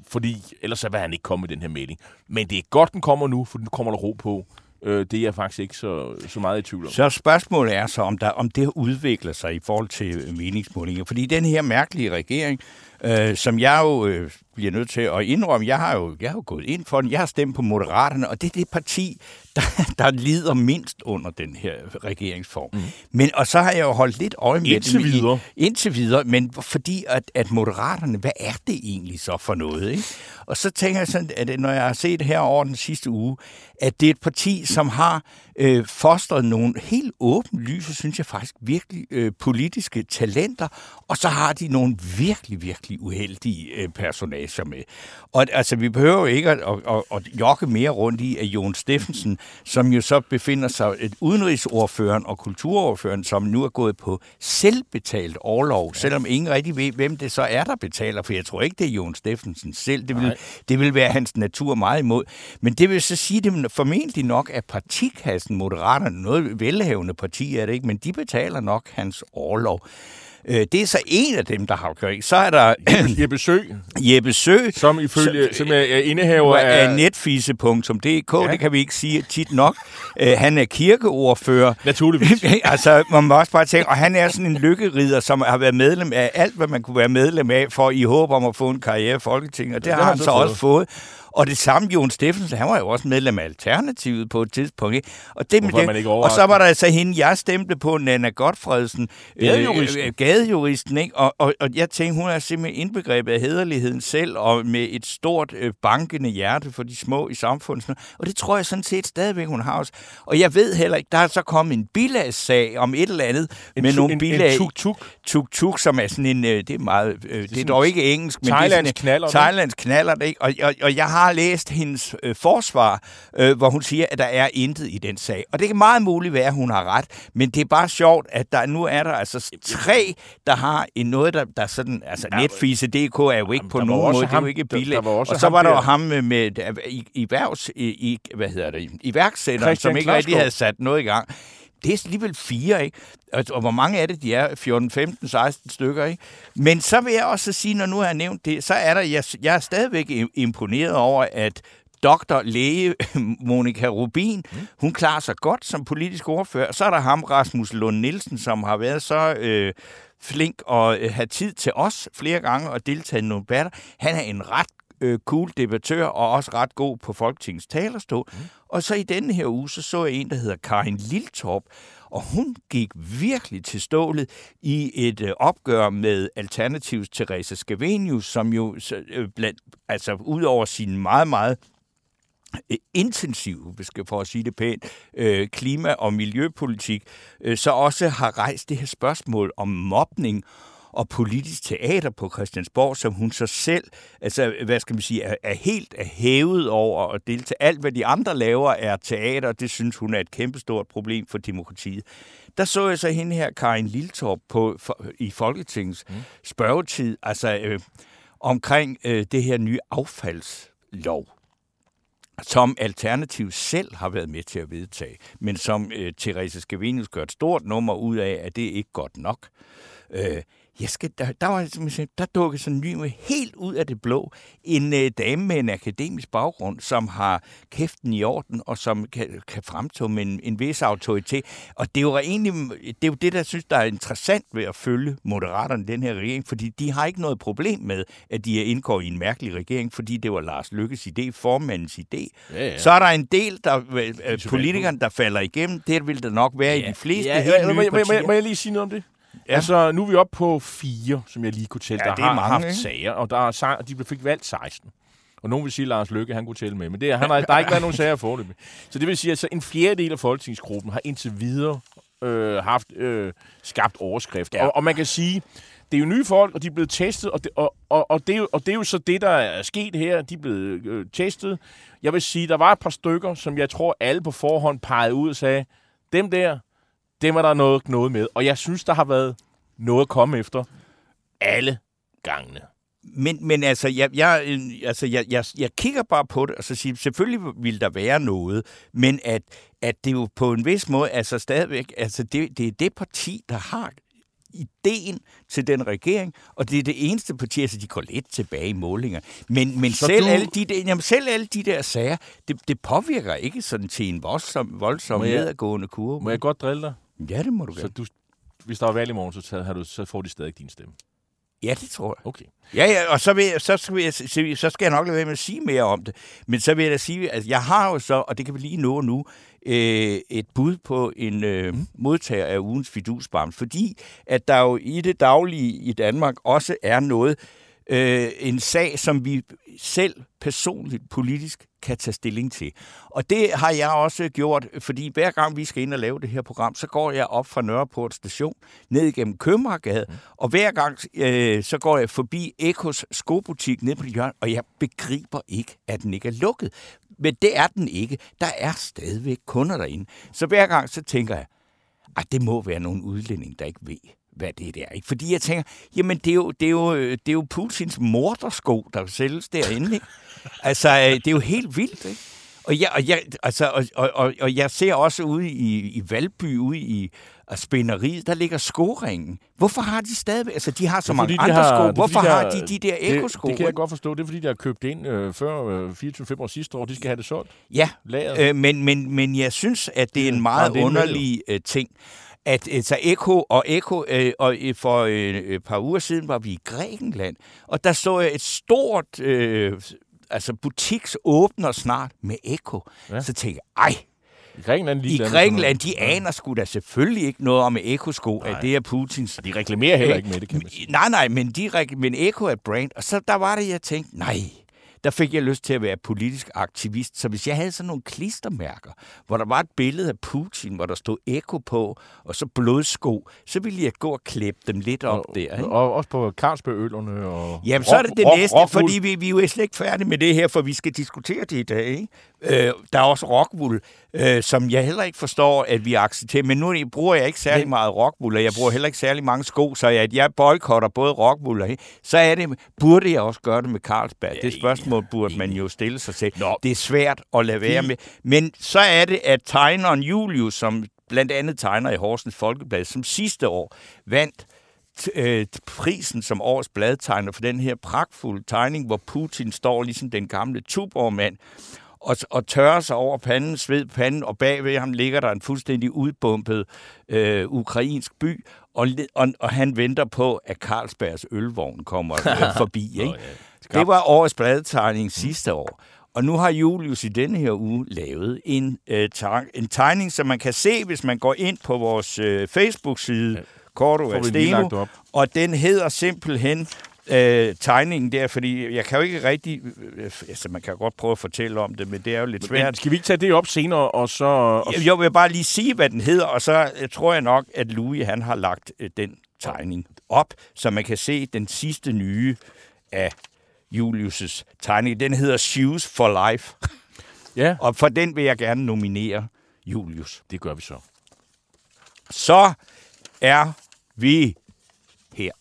Fordi ellers så vil han ikke komme i den her melding. Men det er godt, den kommer nu, for nu kommer der ro på. Øh, det er jeg faktisk ikke så, så meget i tvivl om. Så spørgsmålet er så, om, der, om det udvikler sig i forhold til meningsmålinger. Fordi den her mærkelige regering, Øh, som jeg jo øh, bliver nødt til at indrømme, jeg har, jo, jeg har jo gået ind for den, jeg har stemt på Moderaterne, og det er det parti, der, der lider mindst under den her regeringsform. Mm. Men, og så har jeg jo holdt lidt øje med indtil dem. Videre. I, indtil videre. Men fordi at, at Moderaterne, hvad er det egentlig så for noget? Ikke? Og så tænker jeg sådan, at når jeg har set her over den sidste uge, at det er et parti, som har øh, fostret nogle helt åbenlyse, synes jeg faktisk, virkelig øh, politiske talenter, og så har de nogle virkelig, virkelig uheldige personager med. Og altså, vi behøver jo ikke at, at, at, at jokke mere rundt i, at Jon Steffensen, som jo så befinder sig et udenrigsordføreren og kulturordføreren, som nu er gået på selvbetalt orlov, ja. Selvom ingen rigtig ved, hvem det så er, der betaler, for jeg tror ikke, det er Jon Steffensen selv. Det vil, det vil være hans natur meget imod. Men det vil så sige, det formentlig nok, at partikassen, Moderaterne, noget velhavende parti er det ikke, men de betaler nok hans orlov. Det er så en af dem, der har gjort. Så er der Jeppe Søe, Jeppe Søe som, ifølge, som er indehaver af, af netfise punktum d k, ja. Det kan vi ikke sige tit nok. Han er kirkeordfører. Naturligvis. Altså, man må også bare tænke, og han er sådan en lykkerider, som har været medlem af alt, hvad man kunne være medlem af, for i håb om at få en karriere i Folketinget, og det, ja, det har han så også fået. Og det samme Jon Steffensen, han var jo også medlem af Alternativet på et tidspunkt. Ikke? Og, det med den, og så var der altså hende, jeg stemte på, Nanna Godfredsen, gadejuristen, øh, gadejuristen ikke? Og, og, og jeg tænkte, hun er simpelthen indbegrebet af hæderligheden selv, og med et stort øh, bankende hjerte for de små i samfundet. Og det tror jeg sådan set stadigvæk, hun har også. Og jeg ved heller ikke, der er så kommet en bilagssag om et eller andet. En, med nogle en, bilag, en tuk-tuk. Tuk-tuk, som er sådan en, øh, det er meget, øh, det, det er dog ikke engelsk, men Thailands knaller. Thailands knaller, ikke? Og, og, og jeg har Jeg har læst hendes øh, forsvar, øh, hvor hun siger, at der er intet i den sag. Og det kan meget muligt være, at hun har ret, men det er bare sjovt, at der nu er der altså tre, der har en noget, der, der sådan... Altså, ja, netfise punktum d k er jo ikke på nogen måde, det er jo ikke billigt. Og så var der jo ham med, med i, i, værvs, i, i, hvad hedder det, iværksætteren, som ikke rigtig havde sat noget i gang. Det er alligevel fire, ikke? Og hvor mange er det, de er? fjorten, femten, seksten stykker, ikke? Men så vil jeg også sige, når nu har jeg nævnt det, så er der, jeg, jeg er stadigvæk imponeret over, at doktor læge Monika Rubin, mm. hun klarer sig godt som politisk ordfører. Så er der ham, Rasmus Lund Nielsen, som har været så... Øh, flink og øh, have tid til os flere gange og deltage i nogle batter. Han er en ret øh, cool debattør og også ret god på Folketingets talerstol. Mm. Og så i denne her uge, så så jeg en, der hedder Karin Liltorp, og hun gik virkelig til stålet i et øh, opgør med Alternativs Teresa Scavenius, som jo øh, blandt, altså ud over sin meget, meget intensiv, hvis jeg får at sige det pænt, øh, klima- og miljøpolitik, øh, så også har rejst det her spørgsmål om mobning og politisk teater på Christiansborg, som hun så selv, altså, hvad skal man sige, er, er helt hævet over at deltage. Alt, hvad de andre laver, er teater, og det synes hun er et kæmpestort problem for demokratiet. Der så jeg så hende her, Karin Liltorp, på, for, i Folketingets mm. spørgetid, altså øh, omkring øh, det her nye affaldslov, som Alternativ selv har været med til at vedtage, men som øh, Teresa Scavenius gør et stort nummer ud af, at det ikke er godt nok. Øh, jeg skal, der, der, var, der dukkede sådan en ny med helt ud af det blå, en øh, dame med en akademisk baggrund, som har kæften i orden, og som kan, kan fremtå med en, en vis autoritet. Og det er jo egentlig det, er jo det, der synes, der er interessant ved at følge Moderaterne, den her regering, fordi de har ikke noget problem med, at de er indgår i en mærkelig regering, fordi det var Lars Lykkes idé, formandens idé. Ja, ja. Så er der en del, der øh, politikerne, der falder igennem. Det vil der nok være ja. i de fleste ja, ja, helt nye partier. Må, må, må jeg lige sige noget om det? Ja. Altså, nu er vi oppe på fire, som jeg lige kunne tælle, ja, der har mange, haft ikke? sager, og der er, de fik valgt seksten. Og nogen vil sige, at Lars Løkke, han kunne tælle med, men det, han har, der har ikke været nogen sager forløbig. Så det vil sige, at så en fjerdedel af folketingsgruppen har indtil videre øh, haft øh, skabt overskrifter. Ja. Og, og man kan sige, det er jo nye folk, og de er blevet testet, og det, og, og, og, det er, jo, og det er jo så det, der er sket her. De er blevet øh, testet. Jeg vil sige, der var et par stykker, som jeg tror, alle på forhånd pegede ud og sagde, dem der, dem er der noget, noget med. Og jeg synes, der har været noget at komme efter alle gangene. Men, men altså, jeg, jeg, altså jeg, jeg, jeg kigger bare på det, og så siger, selvfølgelig vil der være noget, men at, at det jo på en vis måde, altså stadigvæk, altså det, det er det parti, der har ideen til den regering, og det er det eneste parti, altså de går lidt tilbage i målinger. Men, men selv, du... alle de der, jamen selv alle de der sager, det, det påvirker ikke sådan til en voldsom, voldsom jeg, nedadgående kurve. Må jeg godt drille dig? Ja, det må du gerne. Så du, hvis der er valg i morgen, så, har du, så får de stadig din stemme? Ja, det tror jeg. Okay. Ja, ja, og så, vil jeg, så, skal jeg, så skal jeg nok lade være med at sige mere om det. Men så vil jeg da sige, at jeg har jo så, og det kan vi lige nå nu, øh, et bud på en øh, modtager af ugens fidusbams. Fordi at der jo i det daglige i Danmark også er noget, øh, en sag, som vi selv personligt politisk kan tage stilling til. Og det har jeg også gjort, fordi hver gang vi skal ind og lave det her program, så går jeg op fra Nørreport station, ned igennem Købmagergade, og hver gang øh, så går jeg forbi Ekos skobutik ned på det hjørne, og jeg begriber ikke, at den ikke er lukket. Men det er den ikke. Der er stadigvæk kunder derinde. Så hver gang så tænker jeg, at det må være nogen udlænding, der ikke ved, hvad det er. Ikke? Fordi jeg tænker, jamen det er jo, det er jo, det er jo Pulsins mordersko, der sælges derinde. Ikke? Altså, det er jo helt vildt. Ikke? Og, jeg, og, jeg, altså, og, og, og, og jeg ser også ude i, i Valby, ude i Spænderiet, der ligger skoringen. Hvorfor har de stadigvæk... Altså, de har så mange andre har, sko. Hvorfor de har, har de de der ekosko? Det, det kan jeg godt forstå. Det er, fordi de har købt ind øh, før øh, fireogtyve februar år sidste år. De skal have det solgt. Ja, øh, men, men, men jeg synes, at det er en meget ja, er en underlig øh, ting. At så Eko og Eko, øh, og for øh, et par uger siden var vi i Grækenland, og der så jeg et stort øh, altså butiksåbner snart med Eko. Ja. Så tænkte jeg, ej, i Grækenland, lige I Grækenland de aner sgu da selvfølgelig ikke noget om Eko-sko, at det er Putins. Og de reklamerer heller ikke med det, kan man sige. Nej, nej, men, de, men Eko er et brand, og så der var det, jeg tænkte, nej. Der fik jeg lyst til at være politisk aktivist. Så hvis jeg havde sådan nogle klistermærker, hvor der var et billede af Putin, hvor der stod Eko på, og så blodsko, så ville jeg gå og klippe dem lidt op og, der. Ikke? Og også på Carlsberg-ølerne. Og jamen, så er det det rock, næste, rock, fordi vi, vi er jo slet ikke færdige med det her, for vi skal diskutere det i dag. Ikke? Øh, der er også Rockwool, øh, som jeg heller ikke forstår, at vi accepterer. Men nu bruger jeg ikke særlig meget Rockwool, og jeg bruger heller ikke særlig mange sko, så at jeg boykotter både Rockwool og... Så er det, burde jeg også gøre det med Carlsberg? Ja, det er spørgsmålet. Burde man jo stille sig selv. Nå. Det er svært at lade være med. Men så er det, at tegneren Julius, som blandt andet tegner i Horsens Folkeblad, som sidste år vandt øh, prisen som årets bladtegner for den her pragtfulde tegning, hvor Putin står ligesom den gamle tuborgmand og, og tørrer sig over panden, sved panden, og bagved ham ligger der en fuldstændig udbumpet øh, ukrainsk by, og, og, og han venter på, at Carlsbergs ølvogn kommer øh, forbi. Ikke? Nå, ja. Det var årets bladtegning sidste år, og nu har Julius i denne her uge lavet en, øh, teg- en tegning, som man kan se, hvis man går ind på vores øh, Facebook-side, Cordua Steno, og den hedder simpelthen øh, tegningen der, fordi jeg kan jo ikke rigtig, øh, altså man kan godt prøve at fortælle om det, men det er jo lidt svært. Men skal vi ikke tage det op senere, og så... Og... Jeg, jeg vil bare lige sige, hvad den hedder, og så øh, tror jeg nok, at Louis han har lagt øh, den tegning op, så man kan se den sidste nye af... Julius' tegning. Den hedder Shoes for Life. Ja. Og for den vil jeg gerne nominere Julius. Det gør vi så. Så er vi her.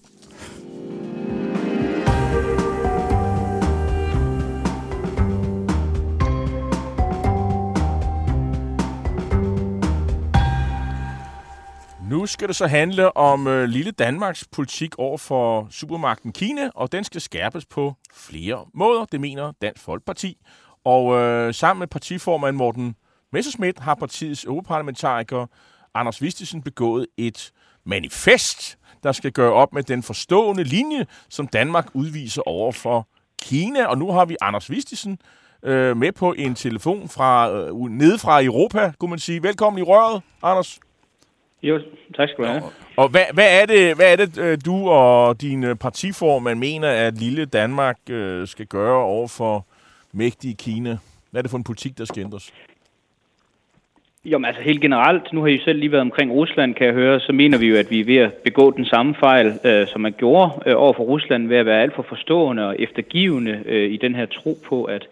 Nu skal det så handle om øh, lille Danmarks politik over for supermagten Kina, og den skal skærpes på flere måder, det mener Dansk Folkeparti. Og øh, sammen med partiformand Morten Messerschmidt har partiets europarlamentariker Anders Vistisen begået et manifest, der skal gøre op med den forstående linje, som Danmark udviser over for Kina. Og nu har vi Anders Vistisen øh, med på en telefon fra, øh, nede fra Europa, kunne man sige. Velkommen i røret, Anders. Jo, tak skal du have. Og hvad, hvad, er det, hvad er det, du og din partiformand mener, at lille Danmark øh, skal gøre over for mægtige Kina? Hvad er det for en politik, der skal ændres? Jamen altså helt generelt, nu har I selv lige været omkring Rusland, kan jeg høre, så mener vi jo, at vi er ved at begå den samme fejl, øh, som man gjorde øh, over for Rusland, ved at være alt for forstående og eftergivende øh, i den her tro på, at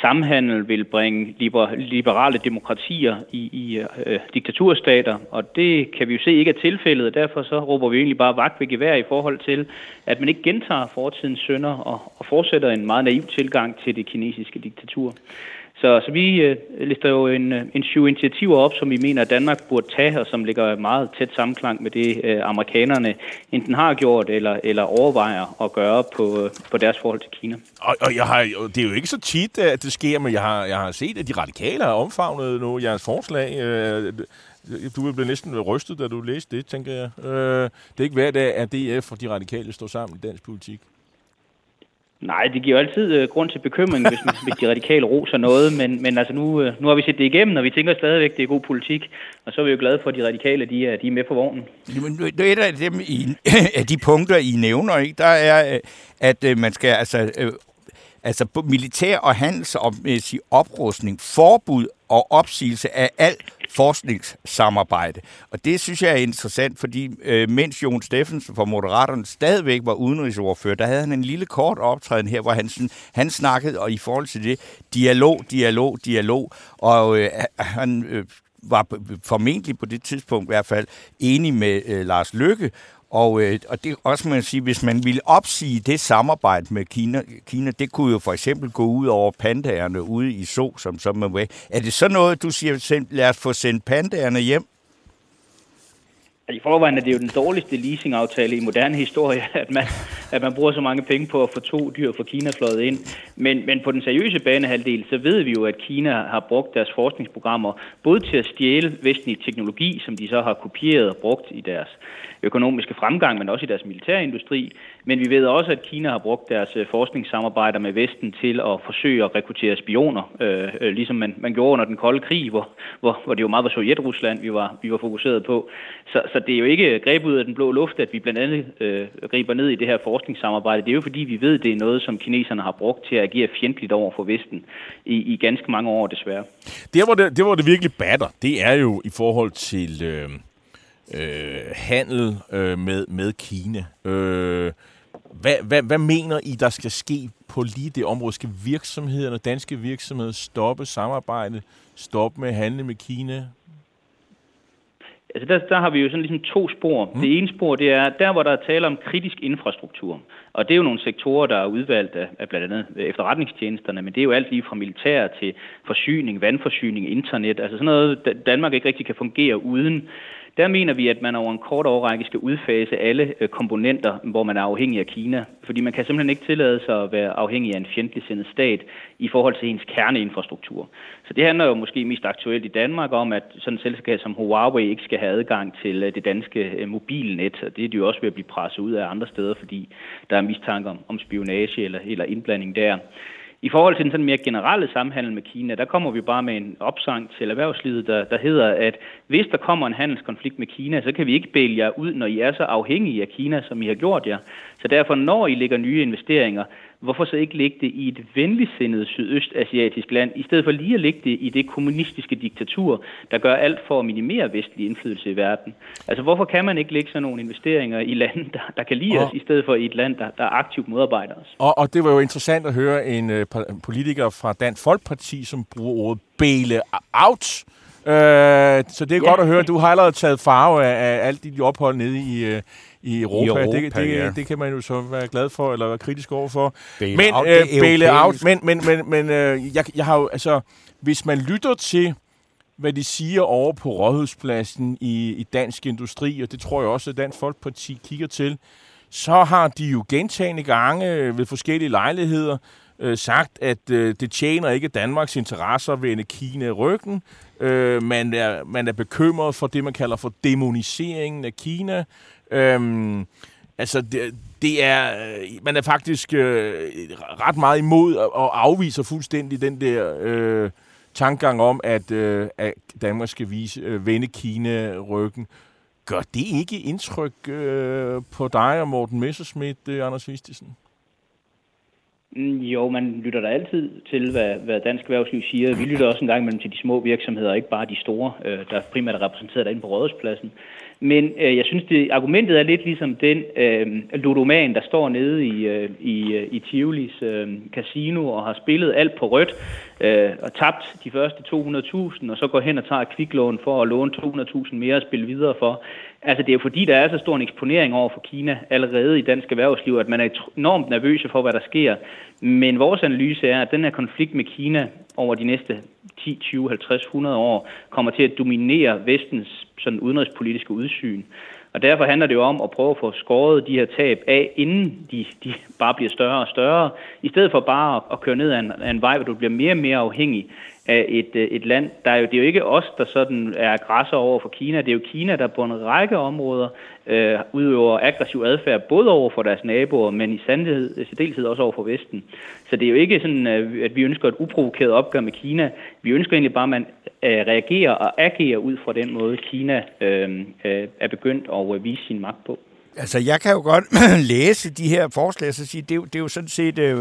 samhandel vil bringe liber- liberale demokratier i, i øh, diktaturstater, og det kan vi jo se ikke er tilfældet, og derfor så råber vi egentlig bare vagt ved gevær i forhold til, at man ikke gentager fortidens synder og, og fortsætter en meget naiv tilgang til det kinesiske diktatur. Så, så vi øh, lister jo en, en syv initiativer op, som vi mener, at Danmark burde tage, og som ligger meget tæt sammenklang med det, øh, amerikanerne enten har gjort eller, eller overvejer at gøre på, øh, på deres forhold til Kina. Og, og jeg har, det er jo ikke så tit, at det sker, men jeg har, jeg har set, at de radikale har omfavnet nu jeres forslag. Øh, du blev næsten rystet, da du læste det, tænker jeg. Øh, det er ikke hver dag, at D F og de radikale står sammen i dansk politik. Nej, det giver altid øh, grund til bekymring, hvis man hvis de radikale roser noget, men, men altså nu, øh, nu har vi set det igennem, og vi tænker stadigvæk, det er god politik, og så er vi jo glade for, at de radikale de er, de er med på vognen. Det er et af, dem i, af de punkter, I nævner, ikke? Der er, at øh, man skal altså, øh, altså militær- og handelsmæssig oprustning, forbud og opsigelse af alt forskningssamarbejde. Og det synes jeg er interessant, fordi øh, mens Jon Steffensen fra Moderaterne stadigvæk var udenrigsordfører, der havde han en lille kort optræden her, hvor han, han snakkede, og i forhold til det, dialog, dialog, dialog, og øh, han øh, var formentlig på det tidspunkt i hvert fald enig med øh, Lars Løkke, og, øh, og det også man sige, hvis man ville opsige det samarbejde med Kina, Kina, det kunne jo for eksempel gå ud over pandagerne ude i so, som som man vil. Er det så noget, du siger, lad os få sendt pandagerne hjem? I forvejen er det jo den dårligste leasingaftale i moderne historie, at man, at man bruger så mange penge på at få to dyr fra Kina fløjet ind. Men, men på den seriøse banehalvdel, så ved vi jo, at Kina har brugt deres forskningsprogrammer både til at stjæle vestlig teknologi, som de så har kopieret og brugt i deres økonomiske fremgang, men også i deres militærindustri. Men vi ved også, at Kina har brugt deres forskningssamarbejder med Vesten til at forsøge at rekruttere spioner, øh, ligesom man, man gjorde under den kolde krig, hvor, hvor, hvor det jo meget var Sovjet-Rusland, vi var, vi var fokuseret på. Så, så det er jo ikke grebet ud af den blå luft, at vi blandt andet øh, griber ned i det her forskningssamarbejde. Det er jo fordi, vi ved, det er noget, som kineserne har brugt til at agere fjendtligt over for Vesten i, i ganske mange år, desværre. Der hvor det, der, hvor det virkelig batter, det er jo i forhold til øh, øh, handel øh, med, med Kina. Øh, hvad, hvad, hvad mener I, der skal ske på lige det område? Skal virksomhederne, danske virksomheder, stoppe samarbejde, stoppe med at handle med Kina? Altså der, der har vi jo sådan ligesom to spor. Det ene spor, det er der, hvor der er tale om kritisk infrastruktur. Og det er jo nogle sektorer, der er udvalgt af blandt andet efterretningstjenesterne, men det er jo alt lige fra militær til forsyning, vandforsyning, internet. Altså sådan noget, Danmark ikke rigtig kan fungere uden. Der mener vi, at man over en kort årrække skal udfase alle komponenter, hvor man er afhængig af Kina. Fordi man kan simpelthen ikke tillade sig at være afhængig af en fjendtligsindet stat i forhold til ens kerneinfrastruktur. Så det handler jo måske mest aktuelt i Danmark om, at sådan et selskab som Huawei ikke skal have adgang til det danske mobilnet. Og det er de jo også ved at blive presset ud af andre steder, fordi der er mistanke om spionage eller indblanding der. I forhold til den sådan mere generelle samhandel med Kina, der kommer vi bare med en opsang til erhvervslivet, der, der hedder, at hvis der kommer en handelskonflikt med Kina, så kan vi ikke bælge jer ud, når I er så afhængige af Kina, som I har gjort jer. Så derfor, når I lægger nye investeringer, hvorfor så ikke lægge det i et venligsindet sydøstasiatisk land, i stedet for lige at lægge det i det kommunistiske diktatur, der gør alt for at minimere vestlig indflydelse i verden? Altså, hvorfor kan man ikke lægge sådan nogle investeringer i lande, der, der kan lide og, os, i stedet for i et land, der, der aktivt modarbejder os? Og, og det var jo interessant at høre en øh, politiker fra Dansk Folkeparti, som bruger ordet bæle out. Øh, så det er ja. godt at høre, du har allerede taget farve af, af alt dit ophold nede i... Øh, I Europa, I Europa det, det, ja. det kan man jo så være glad for, eller være kritisk overfor. Bail men, out, øh, bail out. men men, men, men øh, jeg, jeg har jo, altså, hvis man lytter til, hvad de siger over på Rådhuspladsen i, i Dansk Industri, og det tror jeg også, at Dansk Folkeparti kigger til, så har de jo gentagne gange ved forskellige lejligheder øh, sagt, at øh, det tjener ikke Danmarks interesser at vende Kina i ryggen. Øh, man, er, man er bekymret for det, man kalder for dæmoniseringen af Kina. Øhm, altså, det, det er, man er faktisk øh, ret meget imod og afviser fuldstændig den der øh, tankegang om, at, øh, at Danmark skal vise, øh, vende Kina ryggen. Gør det ikke indtryk øh, på dig og Morten Messerschmidt, øh, Anders Vistisen? Jo, man lytter da altid til, hvad, hvad dansk erhvervsliv siger. Vi lytter også en gang imellem til de små virksomheder, ikke bare de store, øh, der primært er repræsenteret derinde på Rådhuspladsen. Men øh, jeg synes, det argumentet er lidt ligesom den øh, ludoman, der står nede i, øh, i, øh, i Tivolis øh, casino og har spillet alt på rødt øh, og tabt de første to hundrede tusind, og så går hen og tager kviklån for at låne to hundrede tusind mere og spille videre for. Altså, det er jo fordi, der er så stor en eksponering over for Kina allerede i dansk erhvervsliv, at man er enormt nervøse for, hvad der sker. Men vores analyse er, at den her konflikt med Kina over de næste ti, tyve, halvtreds, hundrede år kommer til at dominere Vestens sådan udenrigspolitiske udsyn. Og derfor handler det jo om at prøve at få skåret de her tab af, inden de, de bare bliver større og større, i stedet for bare at, at køre ned ad en, ad en vej, hvor du bliver mere og mere afhængig af et, et land. Der er jo, det er jo ikke os, der sådan er aggressor over for Kina. Det er jo Kina, der på en række områder øh, udøver aggressiv adfærd, både over for deres naboer, men i særdeleshed også over for Vesten. Så det er jo ikke sådan, at vi ønsker et uprovokeret opgør med Kina. Vi ønsker egentlig bare, at man øh, reagerer og agerer ud fra den måde, Kina øh, øh, er begyndt at vise sin magt på. Altså, jeg kan jo godt læse de her forslag og sige, det er, jo, det er jo sådan set, øh,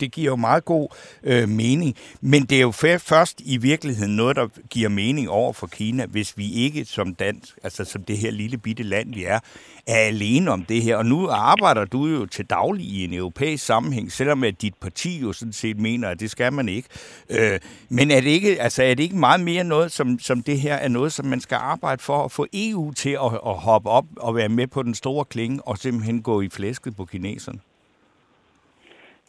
det giver jo meget god øh, mening, men det er jo først i virkeligheden noget, der giver mening over for Kina, hvis vi ikke som dansk, altså som det her lille bitte land, vi er, er alene om det her. Og nu arbejder du jo til daglig i en europæisk sammenhæng, selvom at dit parti jo sådan set mener, at det skal man ikke. Øh, men er det ikke, altså, er det ikke meget mere noget, som, som det her er noget, som man skal arbejde for at få E U til at, at hoppe op og være med på den store klinge og simpelthen gå i flæsket på kineserne?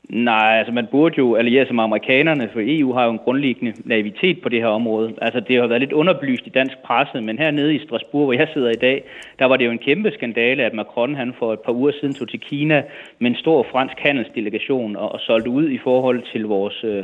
Nej, altså man burde jo alliere sig med amerikanerne, for E U har jo en grundlæggende naivitet på det her område. Altså det har været lidt underbelyst i dansk presse, men hernede i Strasbourg, hvor jeg sidder i dag, der var det jo en kæmpe skandale, at Macron han for et par uger siden tog til Kina med en stor fransk handelsdelegation og, og solgte ud i forhold til vores øh,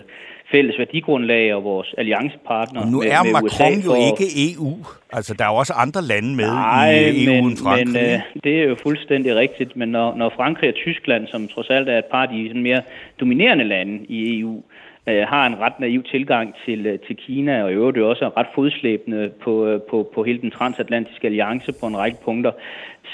fælles værdigrundlag og vores alliancepartner. Nu er med, med Macron U S A for... jo ikke E U. Altså, der er jo også andre lande med. Nej, i E U end Frankrig. Men øh, det er jo fuldstændig rigtigt. Men når, når Frankrig og Tyskland, som trods alt er et par af de sådan mere dominerende lande i E U, øh, har en ret naiv tilgang til, til Kina, og i øvrigt også er ret fodslæbende på, på, på hele den transatlantiske alliance på en række punkter,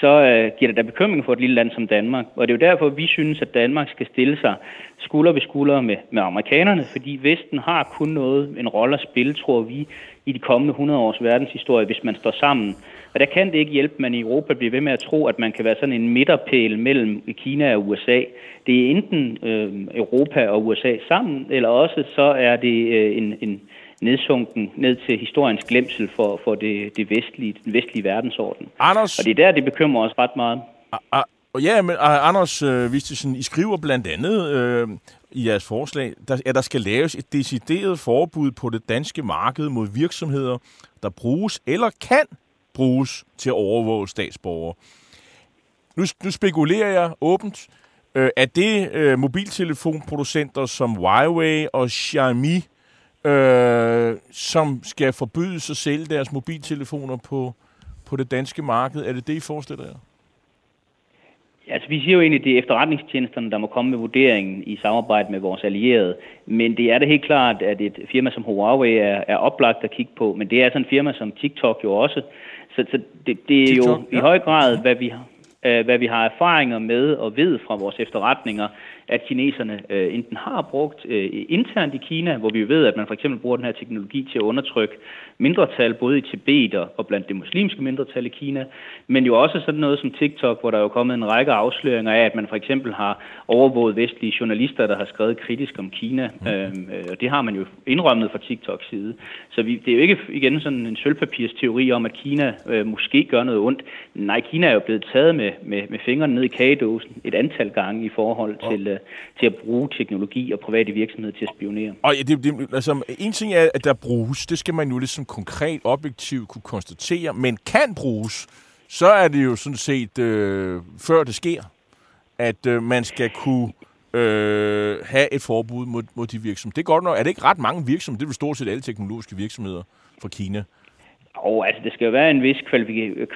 så øh, giver det da bekymring for et lille land som Danmark. Og det er jo derfor, vi synes, at Danmark skal stille sig skulder ved skulder med, med amerikanerne, fordi Vesten har kun noget, en rolle at spille, tror vi, i de kommende hundrede års verdenshistorie, hvis man står sammen. Og der kan det ikke hjælpe, at man i Europa bliver ved med at tro, at man kan være sådan en midterpæl mellem Kina og U S A. Det er enten øh, Europa og U S A sammen, eller også så er det øh, en, en nedsunken ned til historiens glemsel for, for det, det vestlige, den vestlige verdensorden. Anders... Og det er der, det bekymrer os ret meget. A- a- Ja, men Anders øh, Vistisen, I skriver blandt andet øh, i jeres forslag, at ja, der skal laves et decideret forbud på det danske marked mod virksomheder, der bruges eller kan bruges til at overvåge statsborgere. Nu, nu spekulerer jeg åbent. Øh, er det øh, mobiltelefonproducenter som Huawei og Xiaomi, øh, som skal forbydes at sælge deres mobiltelefoner på, på det danske marked? Er det det, I forestiller jer? Altså, vi siger jo egentlig, at det er efterretningstjenesterne, der må komme med vurderingen i samarbejde med vores allierede. Men det er det helt klart, at et firma som Huawei er, er oplagt at kigge på. Men det er sådan et firma som TikTok jo også. Så, så det, det er TikTok, jo ja. I høj grad, hvad vi, øh, hvad vi har erfaringer med og ved fra vores efterretninger, at kineserne øh, enten har brugt øh, internt i Kina, hvor vi ved, at man for eksempel bruger den her teknologi til at undertrykke mindretal, både i Tibet og blandt det muslimske mindretal i Kina, men jo også sådan noget som TikTok, hvor der er jo kommet en række afsløringer af, at man for eksempel har overvåget vestlige journalister, der har skrevet kritisk om Kina, mm. øhm, og det har man jo indrømmet fra TikToks side. Så vi, det er jo ikke igen sådan en sølvpapirsteori om, at Kina øh, måske gør noget ondt. Nej, Kina er jo blevet taget med, med, med fingrene ned i kagedåsen et antal gange i forhold oh. til... Øh, til at bruge teknologi og private virksomheder til at spionere. Og ja, det, det, altså, en ting er, at der bruges, det skal man jo ligesom konkret, objektivt kunne konstatere, men kan bruges, så er det jo sådan set, øh, før det sker, at øh, man skal kunne øh, have et forbud mod, mod de virksomheder. Det er godt nok, er det ikke ret mange virksomheder, det er jo stort set alle teknologiske virksomheder fra Kina. Og altså, det skal jo være en vis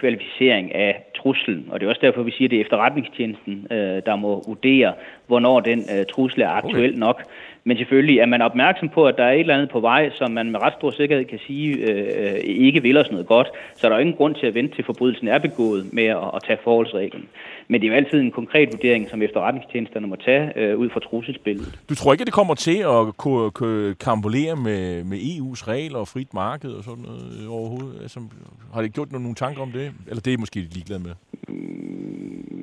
kvalificering af truslen, og det er også derfor, vi siger, at det er efterretningstjenesten, der må vurdere, hvornår den trussel er aktuel nok. Men selvfølgelig er man opmærksom på, at der er et eller andet på vej, som man med ret stor sikkerhed kan sige øh, ikke vil os noget godt. Så der er ingen grund til at vente til forbrydelsen er begået med at, at tage forholdsreglen. Men det er jo altid en konkret vurdering, som efterretningstjenesterne må tage øh, ud fra trusselsbilledet. Du tror ikke, at det kommer til at k- k- kampolere med, med E U's regler og frit marked og sådan noget overhovedet? Altså, har det gjort nogle tanker om det? Eller det er I måske ligeglade med?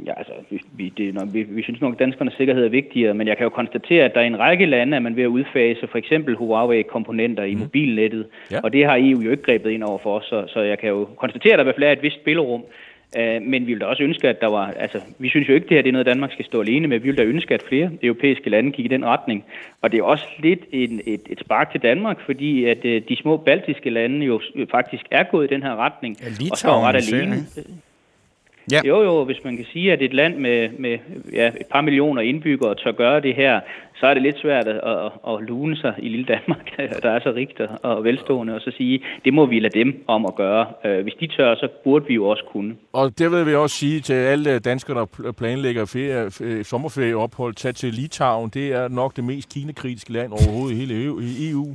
Ja, altså, vi, vi, det nok, vi, vi synes nok, at danskernes sikkerhed er vigtigere, men jeg kan jo konstatere, at der er en række lande, at man ved at udfase for eksempel Huawei-komponenter i mm. mobilnettet, ja. Og det har E U jo ikke grebet ind over for os, så, så jeg kan jo konstatere, at der i hvert fald er et vist spillerum. Men vi ville da også ønske, at der var... Altså, vi synes jo ikke, det her det er noget, Danmark skal stå alene med. Vi ville da ønske, at flere europæiske lande gik i den retning. Og det er også lidt en, et, et spark til Danmark, fordi at de små baltiske lande jo faktisk er gået i den her retning. Ja, og står ret alene. Ja. Jo, jo, hvis man kan sige, at et land med, med ja, et par millioner indbyggere tør gøre det her, så er det lidt svært at, at, at lune sig i lille Danmark, der er så rigt og velstående, og så sige, det må vi lade dem om at gøre. Hvis de tør, så burde vi jo også kunne. Og det vil vi også sige til alle danskere, der planlægger ferie, sommerferieophold, tag til Litauen. Det er nok det mest kinekritiske land overhovedet i hele E U,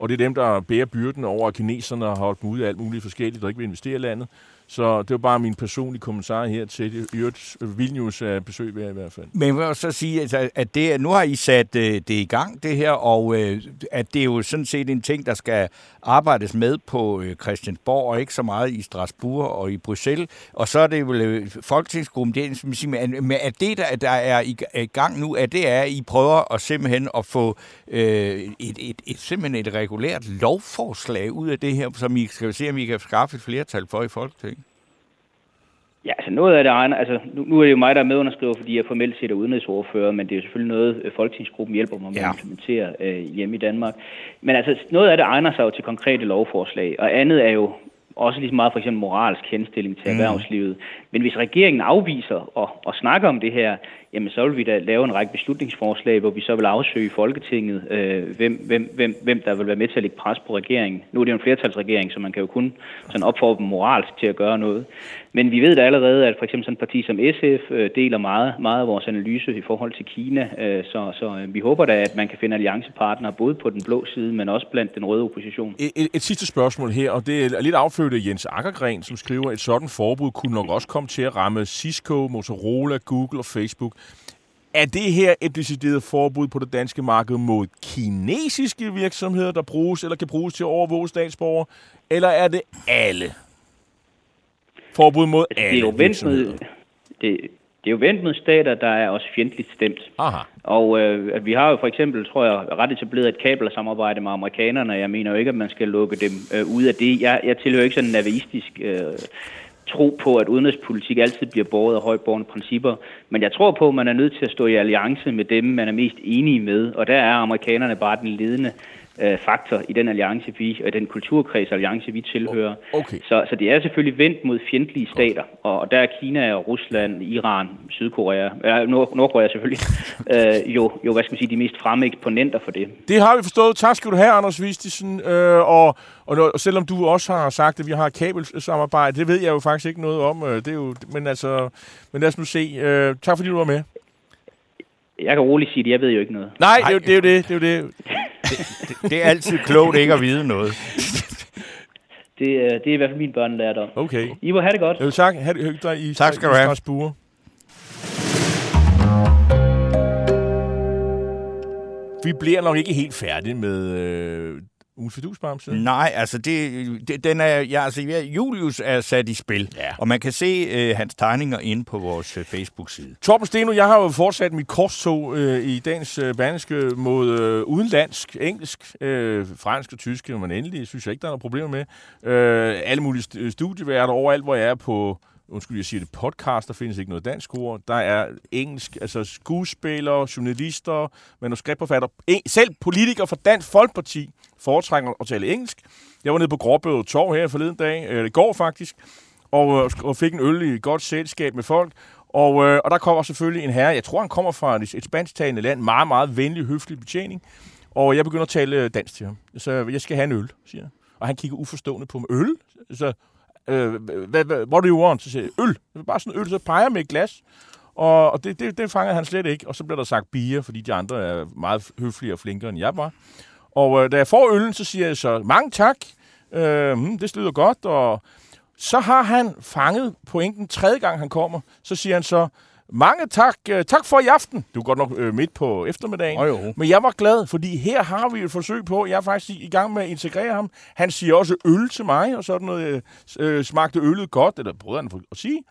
og det er dem, der bærer byrden over, at kineserne har holdt dem ude af alt muligt forskelligt, der ikke vil investere i landet. Så det var bare min personlige kommentar her til Jørgens Vilnius besøg ved i hvert fald. Men jeg vil så sige, at det, nu har I sat det i gang, det her, og at det er jo sådan set en ting, der skal arbejdes med på Christiansborg, og ikke så meget i Strasbourg og i Bruxelles. Og så er det jo folketingsgruppen, det er, men at det, der er i gang nu, at det er, at I prøver at simpelthen at få et, et, et, et, simpelthen et regulært lovforslag ud af det her, som I skal se, om I kan skaffe et flertal for i Folketinget. Ja, altså noget af det regner, altså nu, nu er det jo mig, der er medunderskriver, fordi jeg formelt set er udenrigsordfører, men det er jo selvfølgelig noget, Folketingsgruppen hjælper mig med ja. at implementere øh, hjemme i Danmark. Men altså noget af det egner sig jo til konkrete lovforslag, og andet er jo også lige så meget for eksempel moralsk henstilling til mm. erhvervslivet. Men hvis regeringen afviser og, og snakker om det her, jamen så vil vi da lave en række beslutningsforslag, hvor vi så vil afsøge Folketinget, øh, hvem, hvem, hvem, hvem der vil være med til at lægge pres på regeringen. Nu er det jo en flertalsregering, så man kan jo kun sådan opfordre dem moralsk til at gøre noget. Men vi ved da allerede, at for eksempel sådan et parti som S F øh, deler meget, meget af vores analyse i forhold til Kina, øh, så, så øh, vi håber da, at man kan finde alliancepartnere både på den blå side, men også blandt den røde opposition. Et, et sidste spørgsmål her, og det er lidt affødt af Jens Akkergren, som skriver, at et sådan forbud kunne nok også komme til at ramme Cisco, Motorola, Google og Facebook. Er det her et decideret forbud på det danske marked mod kinesiske virksomheder, der bruges eller kan bruges til at overvåge statsborgere, eller er det alle? Forbud mod altså, alle det er jo virksomheder? Med, det, det er jo vendt mod stater, der er også fjendtligt stemt. Aha. Og øh, vi har jo for eksempel, tror jeg, ret etableret et kabelsamarbejde med amerikanerne. Jeg mener jo ikke, at man skal lukke dem øh, ud af det. Jeg, jeg tilhører ikke sådan en navaistisk... Øh, tro på, at udenrigspolitik altid bliver båret af højtborgende principper, men jeg tror på, at man er nødt til at stå i alliance med dem, man er mest enige med, og der er amerikanerne bare den ledende øh, faktor i den alliance, vi, og den kulturkredsalliance, vi tilhører. Okay. Så, så det er selvfølgelig vendt mod fjendtlige stater, og, og der er Kina, Rusland, Iran, Sydkorea, øh, Nord- Nordkorea selvfølgelig, øh, jo, jo, hvad skal man sige, de mest fremme eksponenter for det. Det har vi forstået. Tak skal du have, Anders Vistisen, øh, og Og selvom du også har sagt, at vi har kabelsamarbejde, det ved jeg jo faktisk ikke noget om. Det er jo, men, altså, men lad os nu se. Tak fordi du var med. Jeg kan roligt sige det, jeg ved jo ikke noget. Nej, det er jo det. Er jo det, det, er jo det. det, det, det er altid klogt ikke at vide noget. det, det er i hvert fald mine børn lærte om. Okay. I må have det godt. Jo, tak. Ha' det hyggeligt dig i Strasbourg. Vi bliver nok ikke helt færdige med... Øh, Nej, altså det, det den er ja, altså Julius er sat i spil, ja. Og man kan se øh, hans tegninger inde på vores øh, Facebook-side. Torben Steno, jeg har jo fortsat mit korstog øh, i dagens øh, Berlingske mod øh, udenlandsk, engelsk, øh, fransk og tysk, men endelig synes jeg ikke der er noget problem med. Øh, alle mulige studieværter overalt hvor jeg er på. Undskyld, jeg siger det podcast, der findes ikke noget dansk ord. Der er engelsk, altså skuespillere, journalister, manuskriptforfatter, selv politikere fra Dansk Folkeparti foretrækker at tale engelsk. Jeg var nede på Gråbøde Torv her forleden dag, eller i går faktisk, og, og fik en øl i et godt selskab med folk. Og, og der kommer selvfølgelig en herre, jeg tror han kommer fra et, et spansktalende land, meget, meget venlig, høflig betjening. Og jeg begynder at tale dansk til ham. Så jeg skal have en øl, siger jeg. Og han kigger uforstående på mig. Øl? Så... What do you want? Så siger jeg, øl. Bare sådan øl, så peger med et glas. Og, og det, det, det fangede han slet ikke. Og så blev der sagt bier, fordi de andre er meget høflige og flinkere, end jeg var. Og øh, da jeg får øllen, så siger jeg så, mange tak, øh, det lyder godt. Og så har han fanget pointen tredje gang, han kommer. Så siger han så, mange tak, øh, tak for i aften. Du er godt nok øh, midt på eftermiddagen. Oh, jo. Men jeg var glad, fordi her har vi et forsøg på, jeg er faktisk i gang med at integrere ham. Han siger også øl til mig, og sådan noget, øh, smagte øllet godt, eller prøvede han at sige.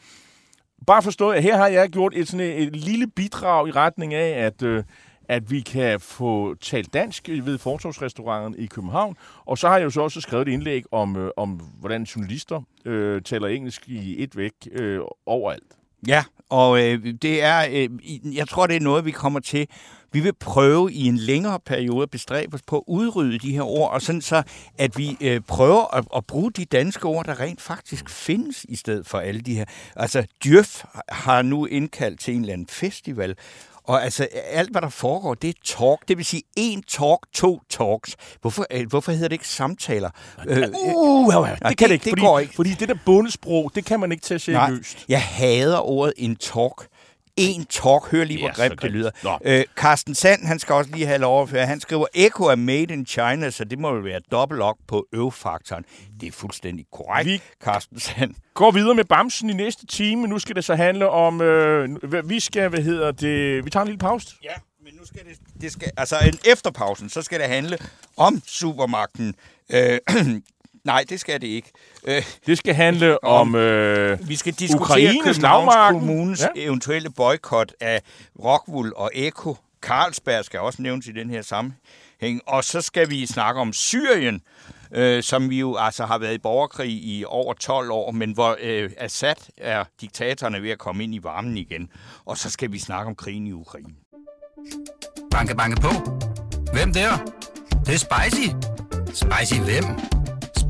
Bare forstået, at her har jeg gjort et, sådan et, et lille bidrag i retning af, at, øh, at vi kan få talt dansk ved fortovsrestauranten i København. Og så har jeg jo så også skrevet et indlæg om, øh, om hvordan journalister øh, taler engelsk i et væk øh, overalt. Ja, og øh, det er, øh, jeg tror, det er noget, vi kommer til. Vi vil prøve i en længere periode at bestræbe os på at udrydde de her ord, og sådan så, at vi øh, prøver at, at bruge de danske ord, der rent faktisk findes, i stedet for alle de her. Altså, Djøf har nu indkaldt til en eller anden festival, og altså, alt, hvad der foregår, det er talk. Det vil sige, en talk, to talks. Hvorfor, øh, hvorfor hedder det ikke samtaler? Øh, øh, uh, øh, det kan det ikke, det fordi, går ikke. Fordi det der bundesprog, det kan man ikke tage seriøst. Jeg hader ordet en talk. En talk. Hør lige, hvor yes, grimt det lyder. Øh, Carsten Sand, han skal også lige have lov at høre. Han skriver, Echo er made in China, så det må jo være dobbelt op på øvfaktoren. Det er fuldstændig korrekt, vi Carsten Sand. Går videre med Bamsen i næste time. Nu skal det så handle om... Øh, vi skal, hvad hedder det... Vi tager en lille pause. Ja, men nu skal det... det skal, altså, efter pausen, så skal det handle om supermagten. Øh, Nej, det skal det ikke. Øh, det skal handle om, om øh, vi skal diskutere Københavns Kommunes ja. eventuelle boykot af Rockwool og ECCO. Carlsberg skal også nævnes i den her sammenhæng. Og så skal vi snakke om Syrien, øh, som vi jo altså har været i borgerkrig i over tolv år, men hvor øh, Assad er diktatorerne ved at komme ind i varmen igen. Og så skal vi snakke om krigen i Ukraine. Banke, banke på. Hvem der? Det er spicy. Spicy hvem?